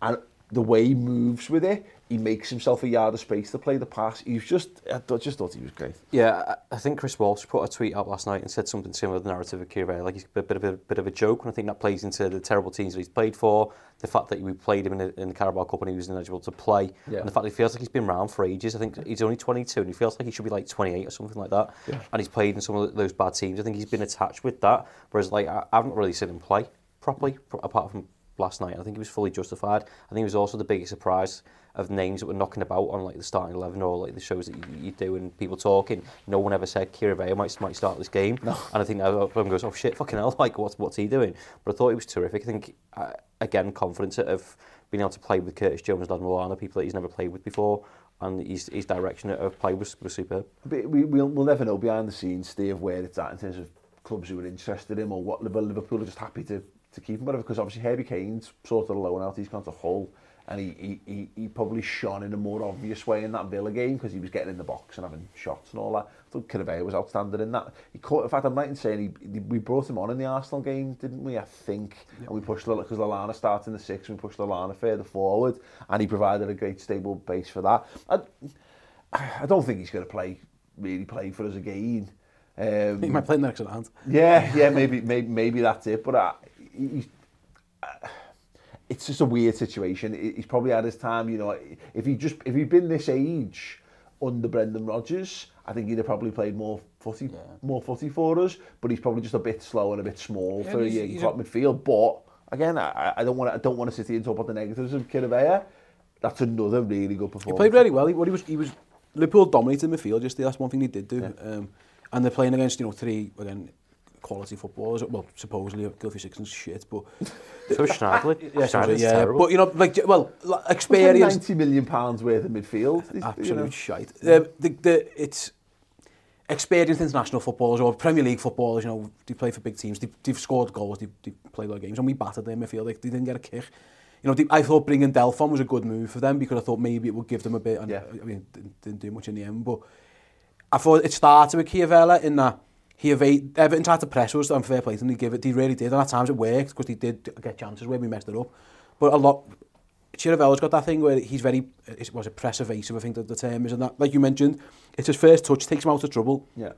and the way he moves with it, he makes himself a yard of space to play the pass. He's just, I just thought he was great. Yeah, I think Chris Walsh put a tweet out last night and said something similar to the narrative of Kiravella. Like, he's a bit of a bit of a joke, and I think that plays into the terrible teams that he's played for, the fact that we played him in the, in the Carabao Cup and he was ineligible to play, yeah. and the fact that he feels like he's been around for ages. I think he's only twenty-two and he feels like he should be like twenty-eight or something like that, yeah. and he's played in some of those bad teams. I think he's been attached with that, whereas like I haven't really seen him play properly, apart from last night. I think he was fully justified. I think he was also the biggest surprise of names that were knocking about on like the starting eleven or like the shows that you, you do and people talking. No one ever said Kiravella might might start this game. No. And I think everyone goes, oh shit, fucking hell, like what's what's he doing? But I thought he was terrific. I think uh, again, confidence of being able to play with Curtis Jones and Lallana, people that he's never played with before, and his his direction of play was, was superb. But we we'll, we'll never know behind the scenes, Steve, where it's at in terms of clubs who are interested in him or what Liverpool are just happy to. to keep him, whatever, because obviously Harry Kane's sort of loan out, he's gone to Hull, and he, he, he probably shone in a more obvious way in that Villa game because he was getting in the box and having shots and all that. I thought Kiravella was outstanding in that. He caught, in fact, I'm right in saying he, we brought him on in the Arsenal game, didn't we, I think, yeah. and we pushed, because Lallana started in the six, and we pushed Lallana further forward, and he provided a great stable base for that. I, I don't think he's going to play, really play for us again. Um, he might play next at hand. Yeah, yeah, maybe, maybe, maybe that's it, but I, He's, uh, it's just a weird situation. He's probably had his time, you know. If he just if he'd been this age under Brendan Rodgers, I think he'd have probably played more footy, yeah. more footy for us. But he's probably just a bit slow and a bit small yeah, for a young Klopp midfield. But again, I, I don't want I don't want to sit here and talk about the negatives of Kiravella. That's another really good performance. He played really well. He, what he was he was Liverpool dominated midfield. Just that's one thing he did do. Yeah. Um, and they're playing against you know three again. Quality footballers, well, supposedly Gylfi Sigurdsson's shit, but so Schneiderlin, yeah, so, yeah, terrible. But you know, like, well, like, experience. Ninety million pounds worth of midfield, absolute you know. shite. Yeah. Um, the, the it's experienced international footballers or Premier League footballers. You know, they play for big teams. They, they've scored goals. They, they played their games, and we battered them. I feel like they didn't get a kick. You know, they, I thought bringing Delphine was a good move for them because I thought maybe it would give them a bit. And yeah. I mean, didn't do much in the end, but I thought it started with Kiravella in that. He evaded, Everton tried to press us on fair play and he gave it, he really did, and at times it worked because he did get chances where we messed it up. But a lot, Chiravella's got that thing where he's very, it was a press evasive, I think that the term is, and that, like you mentioned, it's his first touch, takes him out of trouble. Yeah.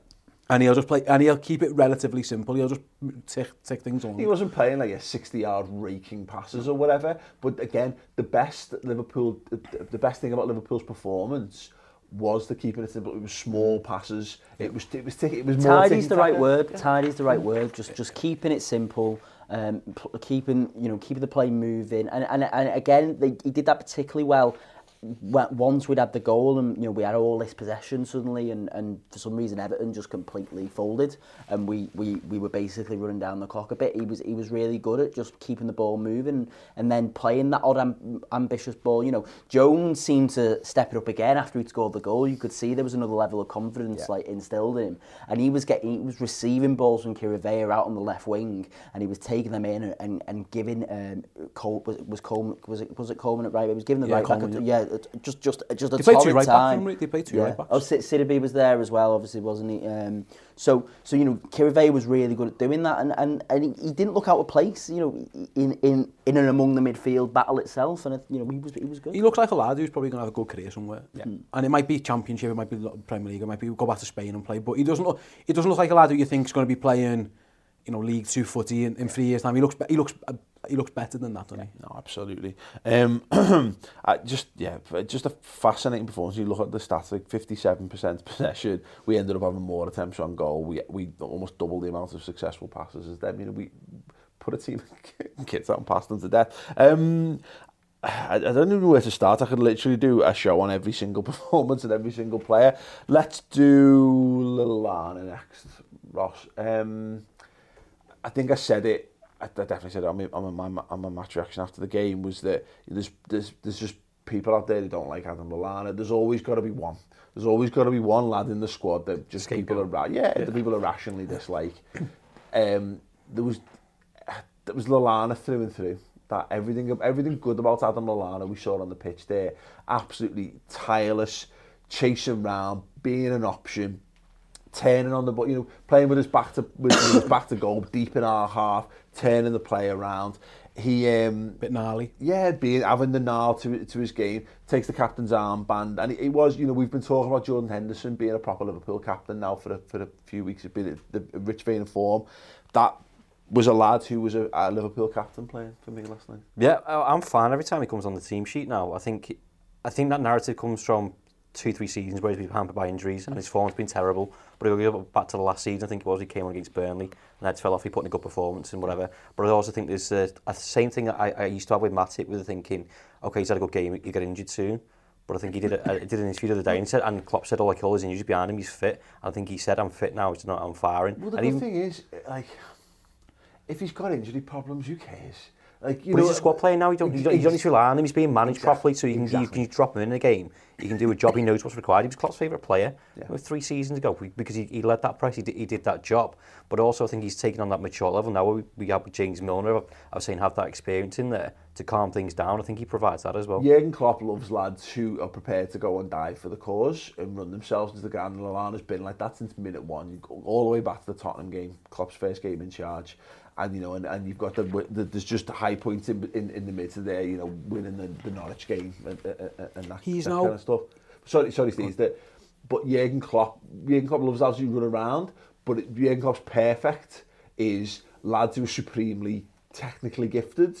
And he'll just play, and he'll keep it relatively simple. He'll just tick, tick things on. He wasn't playing like a sixty-yard raking passes or whatever. But again, the best Liverpool, the best thing about Liverpool's performance was the keeping it simple. It was small passes. It was it was it was more tidy's the right word. Yeah. Tidy's the right word. Just just keeping it simple. Um, keeping you know keeping the play moving. And and and again, they, he did that particularly well. Once we'd had the goal and you know we had all this possession suddenly, and, and for some reason Everton just completely folded, and we, we, we were basically running down the clock a bit. He was he was really good at just keeping the ball moving and then playing that odd amb ambitious ball. You know, Jones seemed to step it up again after he'd scored the goal. You could see there was another level of confidence yeah. like instilled in him, and he was getting he was receiving balls from Kiravella out on the left wing, and he was taking them in and and, and giving um Cole was was Coleman was it was it Coleman at right? He was giving the yeah, right Coleman, back up to, yeah. just just just a torrid right time. Back, they played two yeah. right backs. Oh, Sidibé was there as well, obviously, wasn't he? Um, so so you know, Kiravella was really good at doing that, and and, and he didn't look out of place, you know, in in in and among the midfield battle itself, and you know, he was he was good. He looks like a lad who's probably going to have a good career somewhere. Yeah. Mm. And it might be Championship, it might be Premier League, it might be go back to Spain and play. But he doesn't look it doesn't look like a lad who you think is going to be playing, you know, League Two footy in, in three years' time. He looks he looks. He looks better than that, doesn't yeah, he? No, absolutely. Um, I just yeah, just a fascinating performance. You look at the stats, like fifty-seven percent possession. We ended up having more attempts on goal. We we almost doubled the amount of successful passes as them. You know, we put a team of kids out and passed them to death. Um, I, I don't even know where to start. I could literally do a show on every single performance and every single player. Let's do Lallana next, Ross. Um, I think I said it. I definitely said it on my, on my, on my match reaction after the game, was that there's, there's, there's just people out there who don't like Adam Lallana. There's always got to be one. There's always got to be one lad in the squad that just Escape people out. are yeah, yeah. the people irrationally dislike. Um, there was there was Lallana through and through. That everything everything good about Adam Lallana we saw on the pitch there. Absolutely tireless, chasing round, being an option, turning on the ball, you know, playing with his back to with his back to goal, deep in our half, turning the play around. He um, bit gnarly. Yeah, being having the gnarl to to his game, takes the captain's armband, and it, it was, you know, we've been talking about Jordan Henderson being a proper Liverpool captain now for a, for a few weeks. It's been a, a rich vein of form. That was a lad who was a, a Liverpool captain playing for me last night. Yeah, I'm fine every time he comes on the team sheet now. I think I think that narrative comes from two, three seasons where he's been hampered by injuries and his form's been terrible. But if we go back to the last season, I think it was, he came on against Burnley and heads fell off, he put in a good performance and whatever. But I also think there's uh, the same thing that I, I used to have with Matip, with thinking, okay, he's had a good game, he'll get injured soon. But I think he did, a, did an interview the other day, and he said, and Klopp said, oh, like all his injuries behind him, he's fit. And I think he said, I'm fit now, he's not, I'm firing. Well, the and good even, thing is, like, if he's got injury problems, who cares? Like, you but know, he's a squad player now, you don't, you don't, you don't need to rely on him, he's being managed exactly, properly, so you can, exactly. you can you drop him in a game, he can do a job, he knows what's required. He was Klopp's favourite player yeah. three seasons ago, because he, he led that press, he did, he did that job. But also I think he's taken on that mature level now, we, we have James Milner, I was saying, have that experience in there to calm things down. I think he provides that as well. Jurgen Klopp loves lads who are prepared to go and die for the cause and run themselves into the ground, and Lallana's been like that since minute one, you go all the way back to the Tottenham game, Klopp's first game in charge. And you know, and, and you've got the, the there's just high points in in, in the midst of there, you know, winning the, the Norwich game and, and, and that, that kind of stuff. Sorry, sorry, Steve. That, but Jurgen Klopp, Jurgen Klopp loves lads who run around. But Jurgen Klopp's perfect is lads who are supremely technically gifted,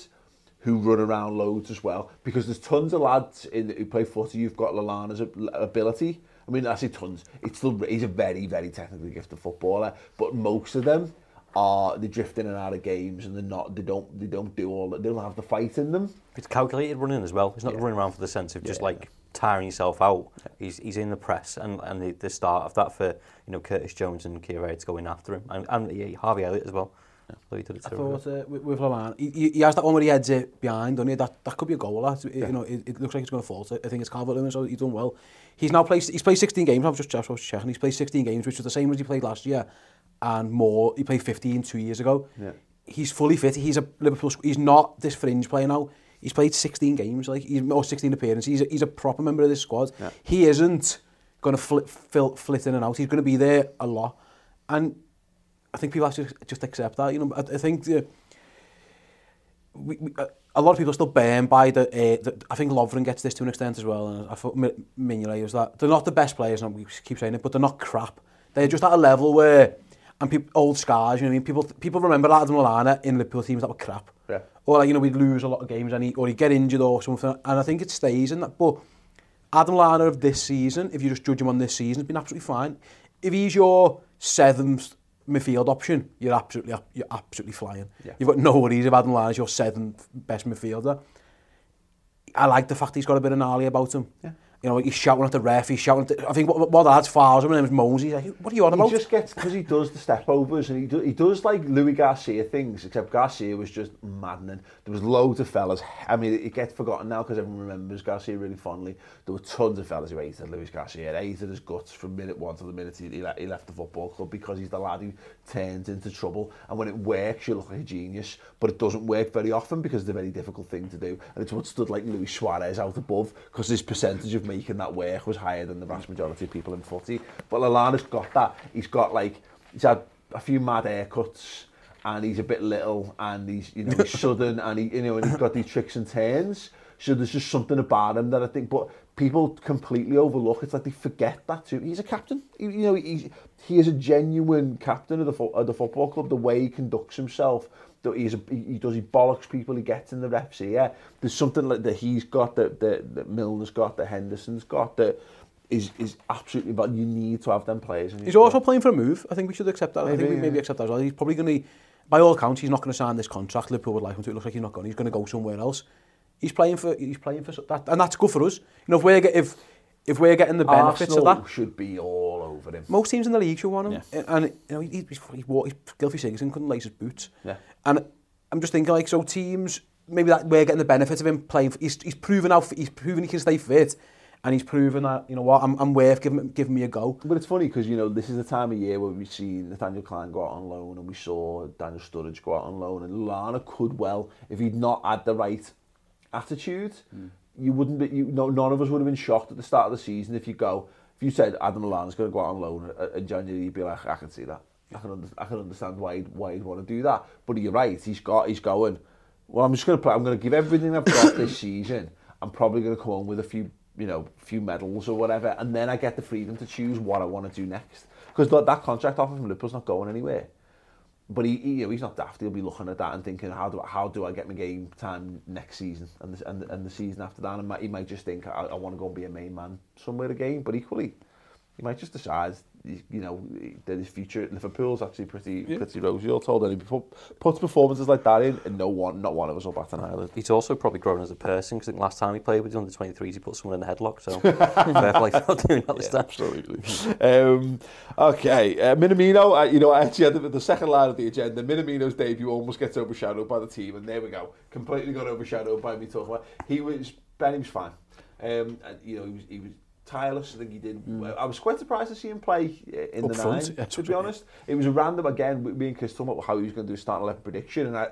who run around loads as well. Because there's tons of lads in who play footy. You've got Lallana's ability. I mean, I say tons. It's still he's a very very technically gifted footballer. But most of them. Are they drift in and out of games, and they're not? They don't. They don't do all that. They don't have the fight in them. It's calculated running as well. It's not yeah. running around for the sense of yeah, just like yeah. tiring yourself out. Yeah. He's he's in the press, and and the, the start of that for you know Curtis Jones and Kiravella to go in after him, and and yeah, Harvey Elliott as well. Yeah. I thought uh, with, with Lallana, he, he has that one where he heads it behind, doesn't he? That, that could be a goal, that. It, yeah. You know, it, it looks like it's going to fall. I think it's Calvert Lewin, so he's done well. He's now played, he's played sixteen games, I was just I was checking, he's played sixteen games, which is the same as he played last year, and more. He played fifteen two years ago. Yeah. He's fully fit, he's a Liverpool, he's not this fringe player now. He's played sixteen games, like he's, or sixteen appearances, he's a, he's a proper member of this squad. Yeah. He isn't going to flit, flit, flit in and out, he's going to be there a lot. And I think people have to just accept that. You know, I, I think uh, we, we, uh, a lot of people are still burned by the, uh, the. I think Lovren gets this to an extent as well, and I thought Mignolet was that. They're not the best players, and we keep saying it, but they're not crap. They're just at a level where, and people, old scars. You know what I mean? People people remember Adam Lallana in Liverpool teams that were crap. Yeah. Or like, you know, we'd lose a lot of games, and he or he'd get injured or something, and I think it stays in that. But Adam Lallana of this season, if you just judge him on this season, has been absolutely fine. If he's your seventh midfield option, you're absolutely you're absolutely flying. Yeah. You've got no worries about Adam Lallana as your seventh best midfielder. I like the fact he's got a bit of gnarly about him. Yeah. You know, he's shouting at the ref, he's shouting at the, I think what, what that's fouls him, and his moans, he's like, what are you on about? He just gets, because he does the step-overs, and he, do, he does, like, Louis Garcia things, except Garcia was just maddening. There was loads of fellas, I mean, it gets forgotten now, because everyone remembers Garcia really fondly. There were tons of fellas who hated Louis Garcia, and hated his guts from minute one to the minute he, he left the football club, because he's the lad who turns into trouble, and when it works, you look like a genius, but it doesn't work very often, because it's a very difficult thing to do, and it's what stood, like, Luis Suarez out above, because his percentage of me making that work was higher than the vast majority of people in footy. But Lallana's got that. He's got like, he's had a few mad haircuts, and he's a bit little, and he's, you know, he's sudden, and he, you know, and he's got these tricks and turns. So there's just something about him that I think, but people completely overlook. It's like they forget that too. He's a captain. He, you know, he's, he is a genuine captain of the of the football club. The way he conducts himself, he's a, he does, he bollocks people, he gets in the ref's ear. There's something like that he's got, that, that, that Milner's got, that Henderson's got, that is is absolutely, but you need to have them players. He's club. Also playing for a move. I think we should accept that. Maybe, I think we yeah. maybe accept that as well. He's probably going to, by all accounts, he's not going to sign this contract. Liverpool would like him to. It looks like he's not going. He's going to go somewhere else. He's playing for, he's playing for that, and that's good for us. You know, if we're if if we're getting the benefits Arsenal of that, should be all over him. Most teams in the league should want him, yeah. And you know, he, he, he, he, Gylfi Sigurdsson couldn't lace his boots. Yeah. And I'm just thinking, like, so teams maybe that we're getting the benefit of him playing. For, he's he's proven out. He's proven he can stay fit. And he's proven that, you know what, I'm, I'm worth giving, giving me a go. But it's funny because, you know, this is the time of year where we've seen Nathaniel Klein go out on loan, and we saw Daniel Sturridge go out on loan, and Lallana could well, if he'd not had the right attitude, mm. you wouldn't be, you, no, none of us would have been shocked at the start of the season if you go, if you said Adam Lallana's going to go out on loan in January, you'd be like, I can see that. I can, under, I can understand why he'd, why he'd want to do that. But you're right, he's got, he's going, well, I'm just going to play, I'm going to give everything I've got this season. I'm probably going to come on with a few, you know, few medals or whatever, and then I get the freedom to choose what I want to do next. Because that, that contract offer from Liverpool's not going anywhere. But he, he, you know, he's not daft. He'll be looking at that and thinking, how do I, how do I get my game time next season and the, and the, and the season after that? And he might just think, I, I want to go and be a main man somewhere again. But equally, he might just decide, you know, that his future at Liverpool's actually pretty yeah. pretty rosy. All told, and he puts performances like that in, and no one, not one of us will bat an eyelid. He's also probably grown as a person, because I think last time he played with the under twenty-threes, he put someone in the headlock. So fair play for doing that this yeah, time. Absolutely. um, okay, uh, Minamino. Uh, you know, actually, the, the second line of the agenda, Minamino's debut almost gets overshadowed by the team, and there we go, completely got overshadowed by me talking about. He was, Ben, he was fine. Um, and, you know, he was. He was tireless. I think he did. Mm. I was quite surprised to see him play in Up the front, nine, yeah, to be yeah. honest. It was a random, again, me and Chris talking about how he was going to do a starting eleven prediction, and I,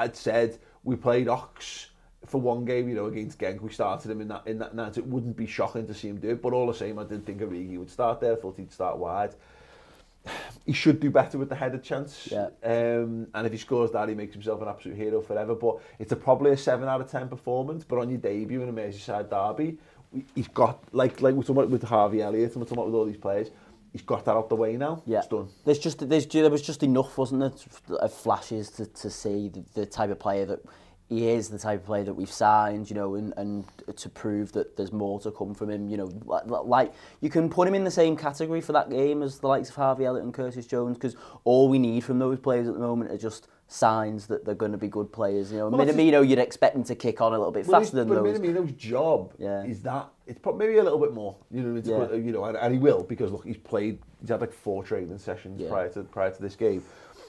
I'd said we played Ox for one game, you know, against Genk. We started him in that in that nine, so it wouldn't be shocking to see him do it, but all the same, I didn't think Origi would start there. I thought he'd start wide. He should do better with the header chance, yeah. um, and if he scores that, he makes himself an absolute hero forever, but it's a, probably a seven out of ten performance, but on your debut in a Merseyside derby, he's got, like like we're talking about with Harvey Elliott, and we're talking about with all these players, he's got that out the way now. Yeah. It's done. There's just there's there was just enough, wasn't there, of flashes to, to see the, the type of player that he is, the type of player that we've signed, you know, and, and to prove that there's more to come from him, you know, like, you can put him in the same category for that game as the likes of Harvey Elliott and Curtis Jones, because all we need from those players at the moment are just signs that they're going to be good players. You know, well, Minamino, you'd expect him to kick on a little bit well, faster than but those. But Minamino's job yeah. is that, it's probably maybe a little bit more, you know, it's yeah. quite, you know, and, and he will, because look, he's played, he's had like four training sessions yeah. prior to prior to this game.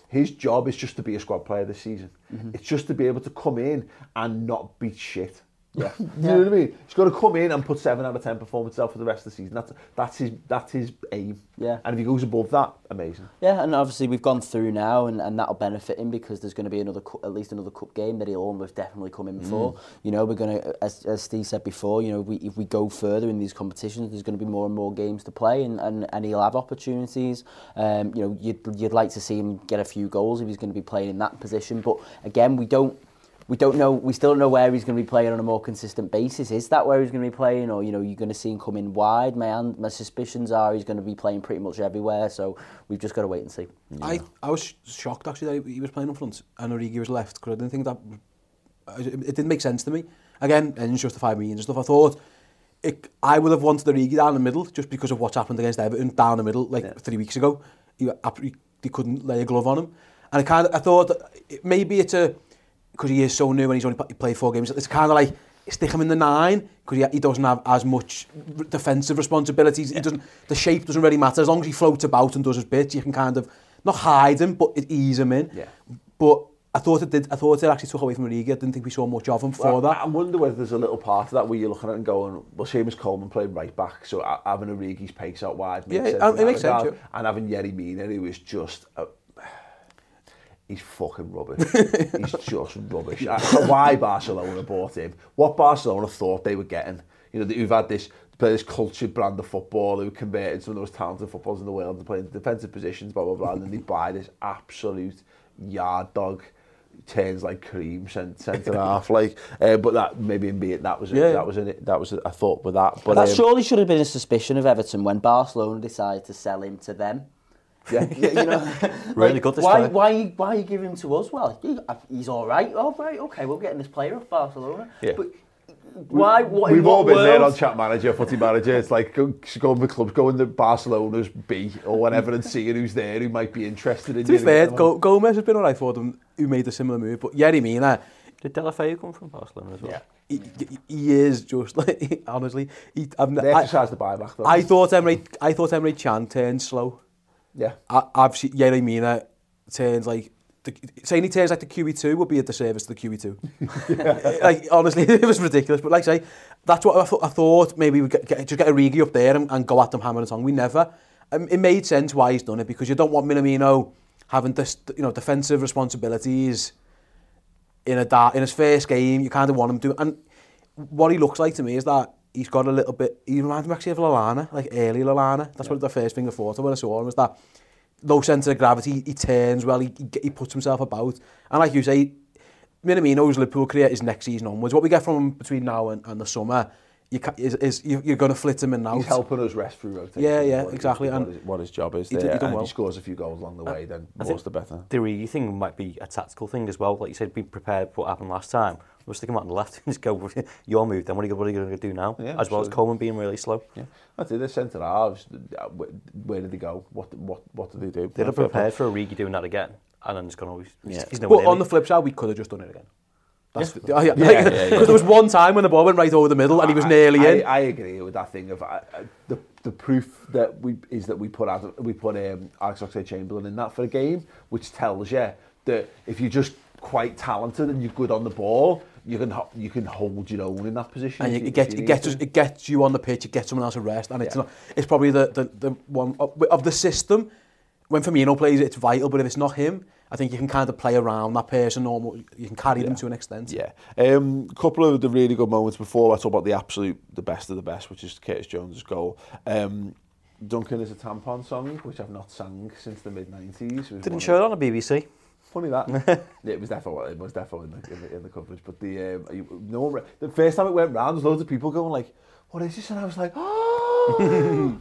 His job is just to be a squad player this season. Mm-hmm. It's just to be able to come in and not be shit. Yeah. you yeah. know what I mean? He's got to come in and put seven out of ten performances out for the rest of the season. That's that's his that's his aim. Yeah. And if he goes above that, amazing. Yeah, and obviously we've gone through now, and, and that'll benefit him, because there's going to be another at least another cup game that he'll almost definitely come in mm. for. You know, we're going to, as, as Steve said before, you know, we, if we go further in these competitions, there's going to be more and more games to play, and, and, and he'll have opportunities. Um, you know, you'd, you'd like to see him get a few goals if he's going to be playing in that position. But again, we don't We don't know, we still don't know where he's going to be playing on a more consistent basis. Is that where he's going to be playing, or, you know, you're going to see him come in wide? My, hand, my suspicions are he's going to be playing pretty much everywhere, so we've just got to wait and see. Yeah. I, I was shocked, actually, that he was playing up front and Origi was left, because I didn't think that, it didn't make sense to me. Again, and justified me and stuff, I thought, it, I would have wanted Origi down the middle, just because of what's happened against Everton, down the middle, like yeah. three weeks ago. He, he couldn't lay a glove on him. And I, kind of, I thought, that it, maybe it's a, because he is so new and he's only played four games, it's kind of like, stick him in the nine, because he, he doesn't have as much defensive responsibilities. He doesn't, the shape doesn't really matter. As long as he floats about and does his bits, you can kind of not hide him, but ease him in. Yeah. But I thought it did. I thought it actually took away from Origi. I didn't think we saw much of him before well, that. I wonder whether there's a little part of that where you're looking at it and going, well, same as Coleman played right back, so having Origi's pace out wide makes yeah, sense. Yeah, it makes sense. Down, and having Yerry Mina, who is just a, he's fucking rubbish. He's just rubbish. I don't know why Barcelona bought him. What Barcelona thought they were getting. You know, they've had this, this cultured brand of football who converted some of those talented footballers in the world to play in defensive positions, blah, blah, blah. And then they buy this absolute yard dog, turns like cream, centre-half. like, uh, but that, maybe in being, that was, yeah. that was, in it, that was a thought with that. But that um, surely should have been a suspicion of Everton when Barcelona decided to sell him to them. Yeah, you know, really like, good this why, why, why you give him to us? Well, he, he's all right. All right, okay, we're getting this player off Barcelona. Yeah. But why? What, We've all been world? there on chat manager, footy manager. It's like going go to clubs, going to Barcelona's B or whatever, and seeing who's there who might be interested in. To be fair, Go Gomez has been all right for them, who made a similar move. But Yerry Mina. Did De La Feu come from Barcelona as well? Yeah. He, he is just like honestly. He, I've, they exercised the buyback though. I thought Emre. I thought Emre Can turned slow. Yeah, I, I've seen Yerry Mina turns like the, saying he turns like the Q E two would be a disservice to the Q E two. Like honestly, it was ridiculous. But like I say, that's what I, th I thought. Maybe we get, get, just get Origi up there and, and go at them hammer and tongue. We never. Um, it made sense why he's done it because you don't want Minamino having this, you know, defensive responsibilities in a in his first game. You kind of want him to. And what he looks like to me is that. He's got a little bit, he reminds me actually of Lallana, like early Lallana. That's yeah. what the first thing I thought of when I saw him was that low centre of gravity, he turns well, he, he puts himself about. And like you say, Minamino's Liverpool career is next season onwards. What we get from him between now and, and the summer, you can, is, is you, you're going to flit him in now. He's helping us rest through rotation. Yeah, yeah, what exactly. His, and what, his, what his job is there. He did, he done and well. If he scores a few goals along the way, uh, then more's the better. The Origi thing might be a tactical thing as well. Like you said, be prepared for what happened last time. We'll stick him out on the left and just go, your move then, what are you, you going to do now? Yeah, as well as Coleman being really slow. Yeah, that's it, the centre-halves, where did they go? What what what did they do? They'd have prepared for Origi doing that again, and then it's going to always... Yeah. He's but on the flip side, we could have just done it again. That's yeah. The, yeah, yeah, yeah, yeah, yeah. There was one time when the ball went right over the middle I, and he was nearly I, in. I, I agree with that thing of I, I, the the proof that we is that we put out we put um, Alex Oxlade-Chamberlain in that for a game, which tells you that if you just quite talented and you're good on the ball, you can you can hold your own in that position. And it gets it gets it gets you on the pitch. It gets someone else a rest, and it's yeah. not, it's probably the, the the one of the system. When Firmino plays, it's vital. But if it's not him, I think you can kind of play around that person, or you can carry yeah. them to an extent. Yeah. A um, couple of the really good moments before I talk about the absolute the best of the best, which is Curtis Jones' goal. Um, Duncan is a tampon song, which I've not sang since the mid nineties. Didn't show it on the B B C. Funny that. Yeah, it was definitely it was definitely in the, in the, in the coverage. But the um, you, no one, the first time it went round, there was loads of people going like, "What is this?" And I was like, "Oh!"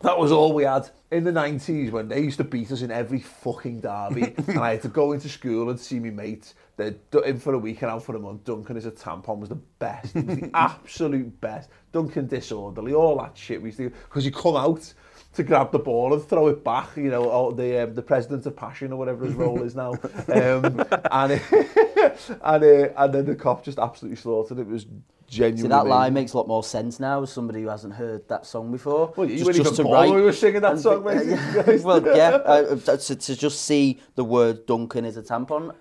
That was all we had in the nineties when they used to beat us in every fucking derby, and I had to go into school and see me mates. They're in for a week and out for a month. Duncan is a tampon was the best. It was the absolute best. Duncan disorderly, all that shit. We used to because you come out to grab the ball and throw it back, you know, or the um, the president of passion or whatever his role is now, um, and it, and it, and then the cop just absolutely slaughtered it. It was genuinely. See, that line makes a lot more sense now as somebody who hasn't heard that song before. Well, you just, weren't just even born when we were singing that song, mate. Yeah, well, yeah, uh, to, to just see the word Duncan is a tampon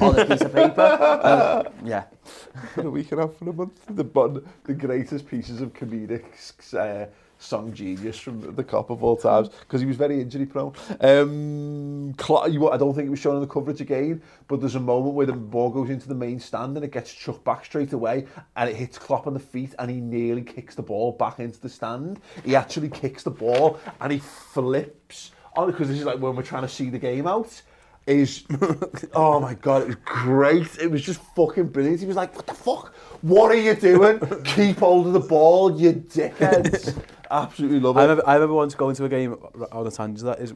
on a piece of paper, uh, yeah. A week and a half for a month. The the greatest pieces of comedic. Uh, Song genius from the cop of all times because he was very injury prone. Um, you, I don't think it was shown on the coverage again, but there's a moment where the ball goes into the main stand and it gets chucked back straight away and it hits Klopp on the feet and he nearly kicks the ball back into the stand. He actually kicks the ball and he flips on because this is like when we're trying to see the game out. Is oh my god, it was great. It was just fucking brilliant. He was like, "What the fuck? What are you doing? Keep hold of the ball, you dickheads!" Absolutely love it. I remember, I remember once going to a game on the tangent that is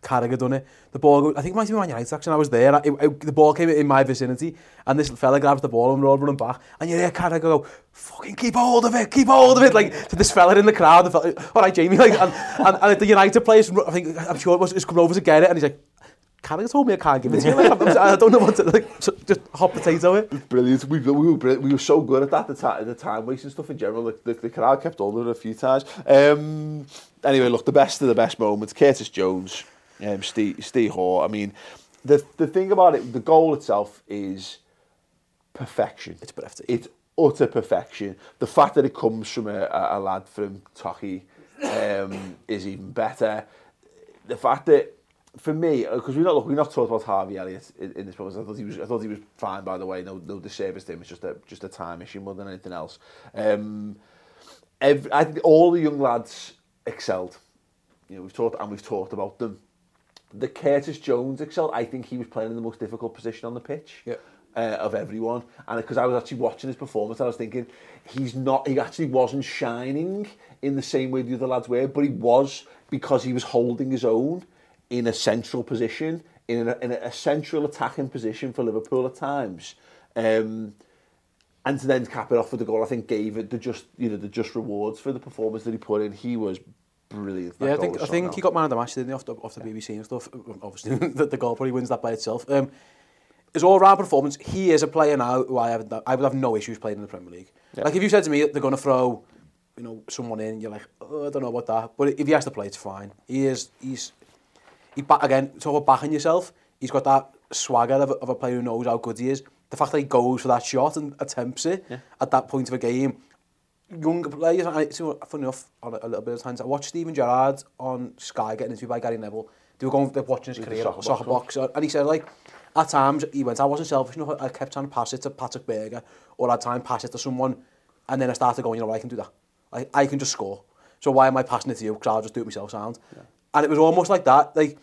Carragher done it. The ball goes, I think it might be Man United actually. I was there. It, it, the ball came in my vicinity, and this fella grabs the ball and we're all running back. And you hear Carragher go, "Fucking keep hold of it, keep hold of it!" Like to this fella in the crowd. The fella, all right, Jamie. Like and, and, and the United players, I think I'm sure it was, is coming over to get it, and he's like. can I just hold me? I can't give it to you. Like, I'm, I don't know what to like. Just hot potato it. Brilliant. We, we were brilliant. We were so good at that. The time, the time wasting stuff in general. Like the, the crowd kept all over a few times. Um, anyway, look, the best of the best moments. Curtis Jones, um, Steve, Steve Hoare. I mean, the the thing about it, the goal itself is perfection. It's perfect. It's utter perfection. The fact that it comes from a, a, a lad from Toki um, is even better. The fact that, for me, because we're not look, we're not talked about Harvey Elliott in, in this process. I thought he was, I thought he was fine. By the way, no, no disservice to him. It's just a just a time issue more than anything else. Um, every, I think all the young lads excelled. You know, we've talked and we've talked about them. The Curtis Jones excelled. I think he was playing in the most difficult position on the pitch. Yeah. Uh, of everyone, and because I was actually watching his performance, I was thinking he's not. He actually wasn't shining in the same way the other lads were, but he was because he was holding his own in a central position, in a, in a central attacking position for Liverpool at times, um, and to then cap it off with the goal, I think gave it the just you know the just rewards for the performance that he put in. He was brilliant. That yeah, I think I think out. He got man of the match, didn't he, off the, off the yeah. B B C and stuff. Obviously, the, the goal probably wins that by itself. Um, His all-round performance, he is a player now who I, have, I would have no issues playing in the Premier League. Yeah. Like, if you said to me, they're going to throw you know, someone in, you're like, oh, I don't know about that. But if he has to play, it's fine. He is, he's, he back, again, talk about backing yourself, he's got that swagger of a, of a player who knows how good he is. The fact that he goes for that shot and attempts it yeah. at that point of a game. Younger players, and I, funny enough, on a, a little bit of time, I watched Steven Gerrard on Sky getting interviewed by Gary Neville. They were going, they're watching his career, soccer, soccer box, and he said, like, at times, he went, I wasn't selfish enough, I kept trying to pass it to Patrick Berger, or I'd try and pass it to someone, and then I started going, you know, I can do that. I, I can just score. So why am I passing it to you? Because I'll just do it myself, sound. Yeah. And it was almost like that, like,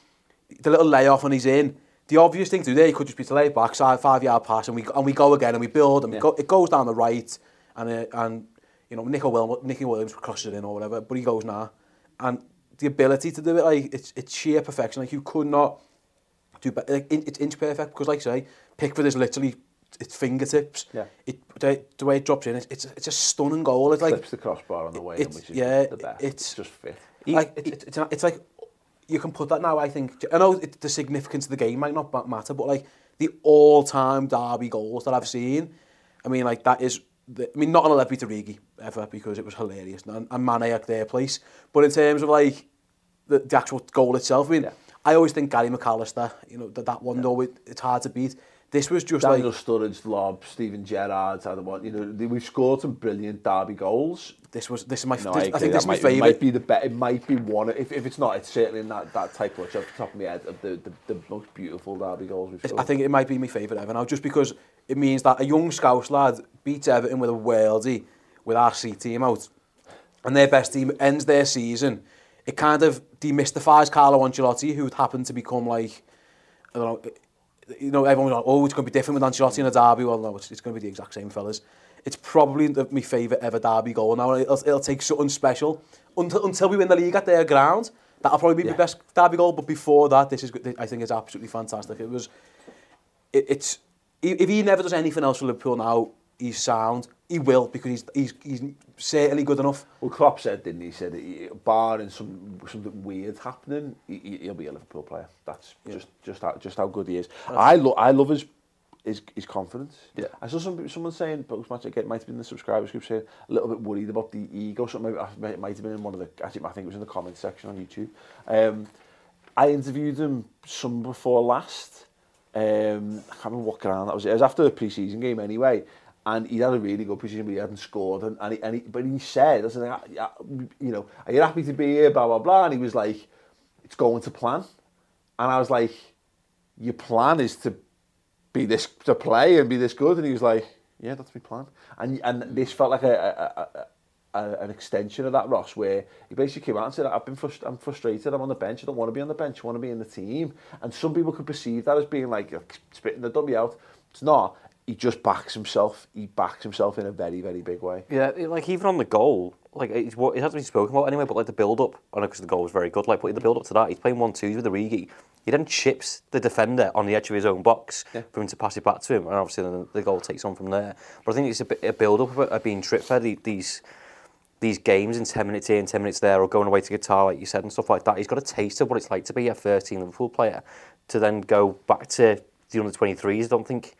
the little layoff and he's in. The obvious thing to do there, he could just be to lay back, side, five-yard pass, and we and we go again, and we build, and yeah. we go, it goes down the right, and, uh, and you know, Neco Williams, Neco Williams crosses it in or whatever, but he goes, nah. And the ability to do it, like, it's, it's sheer perfection. Like, you could not... Like, it's inch perfect because, like I say, Pickford is literally its fingertips. Yeah. It the, the way it drops in, it's it's, it's a stunning goal. It's like clips the crossbar on the way, in, which is yeah, the best. It's, it's just fit. Like it, it's, it's it's like you can put that now. I think I know it, the significance of the game might not matter, but like the all-time derby goals that I've seen, I mean, like that is. The, I mean, not on a Lepi to Origi ever because it was hilarious and, and Mane at their place. But in terms of like the, the actual goal itself, I mean. Yeah. I always think Gary McAllister, you know, that, that one, yeah. though, it, it's hard to beat. This was just Daniel like... Daniel Sturridge, Lobb, Steven Gerrard, I don't want, you know, they, we've scored some brilliant derby goals. This was, this is my, no, this, I, I think this is my favourite. It might be the best, it might be one, if, if it's not, it's certainly in that, that type of, off the top of my head, of the, the, the most beautiful derby goals we've scored. I think it might be my favourite ever now, just because it means that a young Scouse lad beats Everton with a worldie, with our C team out, and their best team ends their season. It kind of demystifies Carlo Ancelotti, who would happen to become like, I don't know, you know, everyone's like, oh, it's going to be different with Ancelotti in a derby. Well, no, it's, it's going to be the exact same, fellas. It's probably the, my favourite ever derby goal now. It'll, it'll take something special. Until, until we win the league at their ground, that'll probably be yeah. the best derby goal. But before that, this is, I think it's absolutely fantastic. It was, it, it's, if he never does anything else for Liverpool now, he's sound. He will because he's he's he's certainly good enough. Well, Klopp said, didn't he? Said he, barring some something weird happening, he, he'll be a Liverpool player. That's yeah. just just how, just how good he is. That's I love I love his his his confidence. Yeah. I saw some someone saying post match again. It might have been in the subscribers group saying a little bit worried about the ego. Something it might have been in one of the actually I think it was in the comments section on YouTube. Um, I interviewed him some before last. Um, I can't remember what ground that was. It was after the pre-season game anyway. And he had a really good position, but he hadn't scored. And, and, he, and he, but he said, I said, you know, are you happy to be here, blah, blah, blah. And he was like, it's going to plan. And I was like, your plan is to be this, to play and be this good. And he was like, yeah, that's my plan. And and this felt like a, a, a, a an extension of that, Ross, where he basically came out and said, I've been frust I'm frustrated, I'm on the bench, I don't want to be on the bench, I want to be in the team. And some people could perceive that as being like, spitting the dummy out. It's not. He just backs himself. He backs himself in a very, very big way. Yeah, like even on the goal, like it's what it hasn't been spoken about anyway. But like the build-up, I know because the goal was very good. Like putting the build-up to that, he's playing one-twos with Origi. He then chips the defender on the edge of his own box yeah. for him to pass it back to him, and obviously then the goal takes on from there. But I think it's a, bit, a build-up of being tripped by these these games in ten minutes here and ten minutes there, or going away to Qatar, like you said, and stuff like that. He's got a taste of what it's like to be a thirteen Liverpool player. to then go back to the under twenty-threes. I don't think,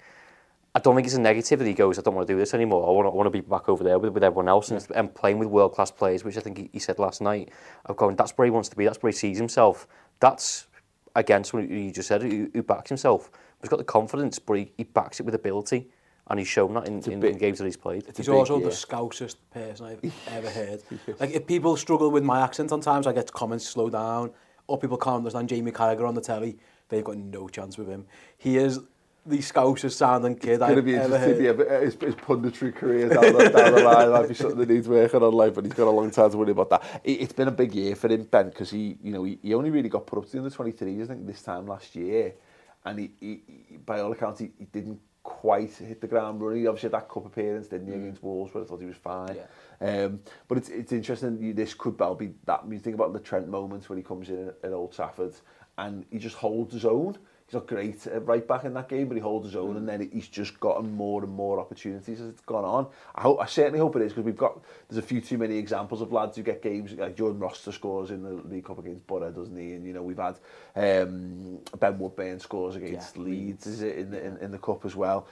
I don't think it's a negative that he goes, I don't want to do this anymore. I want to, I want to be back over there with, with everyone else and, and playing with world-class players, which I think he, he said last night. I'm going, that's where he wants to be. That's where he sees himself. That's, again, someone who you just said, who, who backs himself. He's got the confidence, but he, he backs it with ability. And he's shown that in, in, big, in games that he's played. He's big, also yeah. the scoutest person I've ever heard. Like, if people struggle with my accent sometimes, I get comments, slow down, or people can't understand Jamie Carragher on the telly, they've got no chance with him. He is the scoutest sounding kid I've ever heard. It's going to be interesting, yeah, his, his punditry career down, down the line, that'd be something that needs working on life, but he's got a long time to worry about that. It, it's been a big year for him, Ben, because he, you know, he, he only really got put up to the under twenty-threes, I think, this time last year. And he, he, he, by all accounts, he, he didn't quite hit the ground running. He obviously had that cup appearance, didn't he, mm. against Wolves, where I thought he was fine. Yeah. Um, but it's it's interesting, this could well be that. You think about the Trent moments when he comes in at Old Trafford and he just holds his own. He's not great at right back in that game, but he holds his own, mm. and then he's just gotten more and more opportunities as it's gone on. I hope, I certainly hope it is, because we've got, there's a few too many examples of lads who get games, like Jordan Roster scores in the League Cup against Borough, doesn't he? And you know, we've had um, Ben Woodburn scores against yeah. Leeds, is it, in the in, in the cup as well.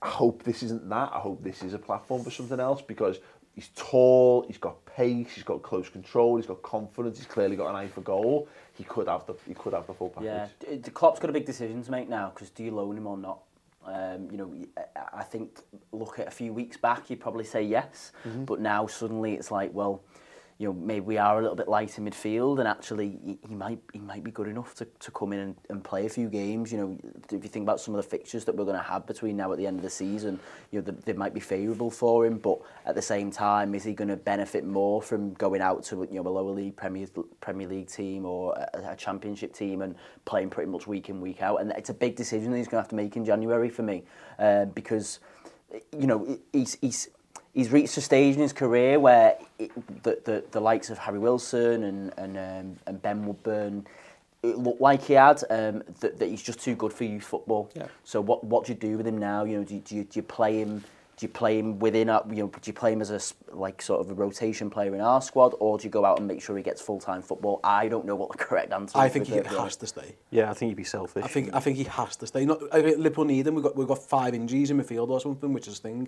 I hope this isn't that. I hope this is a platform for something else, because he's tall, he's got pace, he's got close control, he's got confidence, he's clearly got an eye for goal. He could have the he could have the full package. Yeah, the Klopp's got a big decision to make now, because do you loan him or not? Um, you know, I think look at a few weeks back, you'd probably say yes, mm-hmm. but now suddenly it's like, well, you know, maybe we are a little bit light in midfield, and actually he, he might he might be good enough to, to come in and, and play a few games. You know, if you think about some of the fixtures that we're going to have between now at the end of the season, you know, the, they might be favourable for him, but at the same time, is he going to benefit more from going out to, you know, a lower league Premier Premier League team or a, a Championship team and playing pretty much week in, week out? And it's a big decision that he's going to have to make in January for me, uh, because, you know, he's he's. He's reached a stage in his career where it, the, the the likes of Harry Wilson and and, um, and Ben Woodburn, it looked like he had um, that, that he's just too good for youth football. Yeah. So what what do you do with him now? You know, do, do you do you play him? Do you play him within? A, you know, do you play him as a like sort of a rotation player in our squad, or do you go out and make sure he gets full time football? I don't know what the correct answer. I is think he has honest. to stay. Yeah, I think he'd be selfish. I think I think he has to stay. Not I think Liverpool need him. We've got we've got five injuries in midfield or something, which is a thing.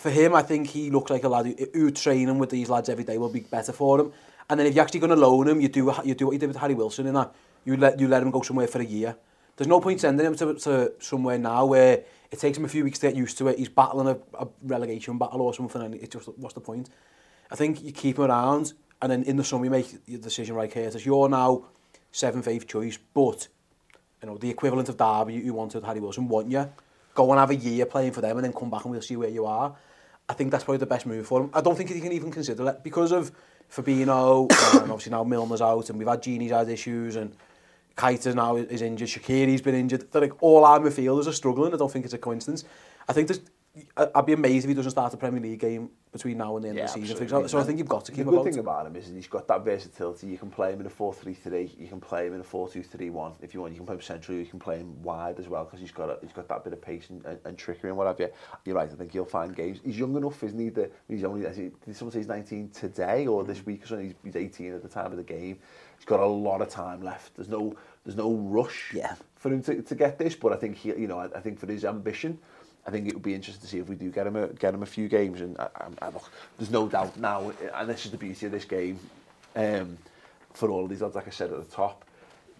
For him, I think he looks like a lad who, who training with these lads every day will be better for him. And then if you're actually going to loan him, you do you do what you did with Harry Wilson in that. You let you let him go somewhere for a year. There's no point sending him to, to somewhere now where it takes him a few weeks to get used to it. He's battling a, a relegation battle or something, and it's just, what's the point? I think you keep him around, and then in the summer you make your decision, right, Curtis? You're now seventh, eighth choice, but you know the equivalent of Derby who wanted Harry Wilson want you. Go and have a year playing for them, and then come back and we'll see where you are. I think that's probably the best move for him. I don't think he can even consider it because of Fabinho, and obviously now Milner's out, and we've had Genie's had issues, and Keita now is injured, Shaqiri's been injured. They're like, all our midfielders are struggling. I don't think it's a coincidence. I think there's, I'd be amazed if he doesn't start a Premier League game between now and the end yeah, of the season. Absolutely. So I think you've got to keep him about. The good thing about him is he's got that versatility. You can play him in a four three three, you can play him in a four two three one if you want. You can play him centrally, you can play him wide as well, because he's got a, he's got that bit of pace and, and, and trickery and what have you. You're right, I think he'll find games. He's young enough, isn't he? The, he's only, did someone say he's nineteen today or this week or something? He's eighteen at the time of the game. He's got a lot of time left. There's no there's no rush yeah. for him to, to get this, but I think he, you know, I, I think for his ambition, I think it would be interesting to see if we do get him a, get him a few games. And I, I, I look, there's no doubt now, and this is the beauty of this game, um, for all of these odds, like I said at the top,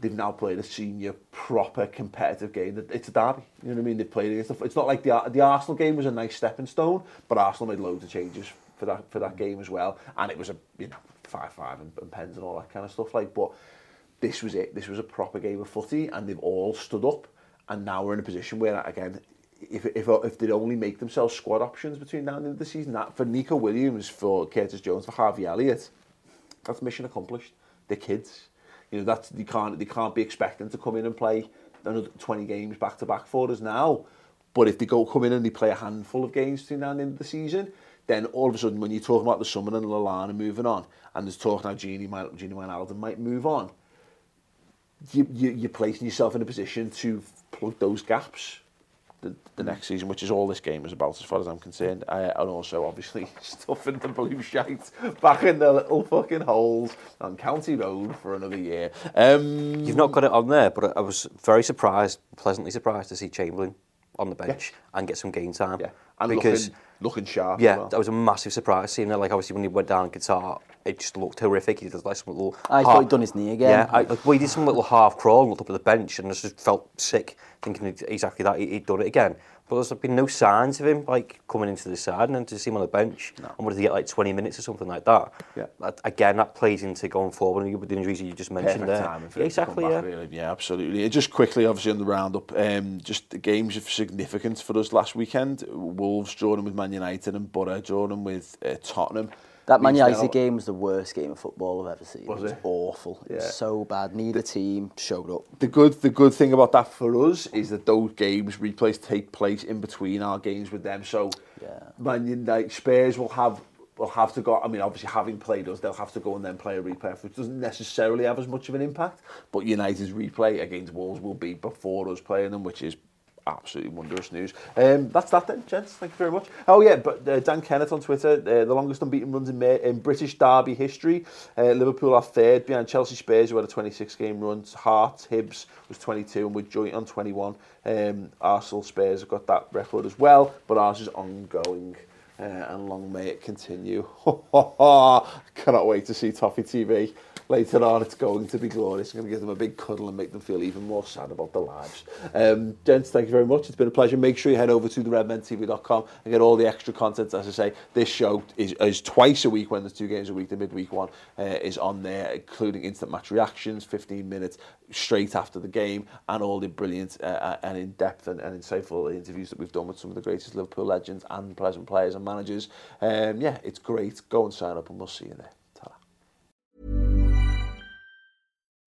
they've now played a senior, proper, competitive game. It's a derby, you know what I mean? They've played against the, it's not like the, the Arsenal game was a nice stepping stone, but Arsenal made loads of changes for that for that game as well. And it was a, you know, five five and, and pens and all that kind of stuff. Like, but this was it. This was a proper game of footy, and they've all stood up. And now we're in a position where, again, If, if if they'd only make themselves squad options between now and the end of the season, that for Neco Williams, for Curtis Jones, for Harvey Elliott, that's mission accomplished. They're kids, you know. That's you can't they can't be expecting to come in and play another twenty games back to back for us now. But if they go come in and they play a handful of games between now and the end of the season, then all of a sudden when you're talking about the summer and Lallana moving on, and there's talk now Genie might Genie Wijnaldum might move on, you, you you're placing yourself in a position to plug those gaps. the, the next season, which is all this game is about, as far as I'm concerned. Uh, and also, obviously, stuffing the blue shite back in their little fucking holes on County Road for another year. Um, You've not got it on there, but I was very surprised, pleasantly surprised to see Chamberlain on the bench yeah. and get some game time. Yeah. And because looking, looking sharp. Yeah, well. That was a massive surprise seeing that. Like, obviously, when he went down Qatar, it just looked horrific. He did like some little. I half, thought he'd done his knee again. Yeah, I, like, well, he did some little half crawl and looked up at the bench, and I just felt sick thinking exactly that he'd done it again. But there's been no signs of him like coming into the side, and then to see him on the bench, no. and what did he get, like twenty minutes or something like that? Yeah. That, again, that plays into going forward with the injuries you just mentioned. Perfect there. Timing for yeah, exactly. Back, yeah. Really. Yeah, absolutely. Just quickly, obviously on the roundup, um, just the games of significance for us last weekend. Wolves drawing with Man United and Borough drawing with uh, Tottenham. That Man United game was the worst game of football I've ever seen. Was it? It was awful. Yeah. It was so bad. Neither the, team showed up. The good, the good thing about that for us is that those games replays take place in between our games with them. So, yeah. Man United, Spurs will have will have to go. I mean, obviously, having played us, they'll have to go and then play a replay, which doesn't necessarily have as much of an impact. But United's replay against Wolves will be before us playing them, which is. Absolutely wondrous news. Um, that's that then, gents. Thank you very much. Oh yeah, but uh, Dan Kennett on Twitter, uh, the longest unbeaten runs in, in British derby history. Uh, Liverpool are third behind Chelsea Spurs, who had a twenty-six game run. Hart, Hibbs was twenty-two, and we're joint on twenty-one. Um, Arsenal, Spurs have got that record as well, but ours is ongoing. Uh, and long may it continue. Cannot wait to see Toffee T V. Later on, it's going to be glorious. I'm going to give them a big cuddle and make them feel even more sad about their lives. Um, gents, thank you very much. It's been a pleasure. Make sure you head over to the red men T V dot com and get all the extra content. As I say, this show is, is twice a week when there's two games a week. The midweek one uh, is on there, including instant match reactions, fifteen minutes straight after the game, and all the brilliant uh, and in-depth and, and insightful interviews that we've done with some of the greatest Liverpool legends and present players and managers. Um, yeah, it's great. Go and sign up and we'll see you there.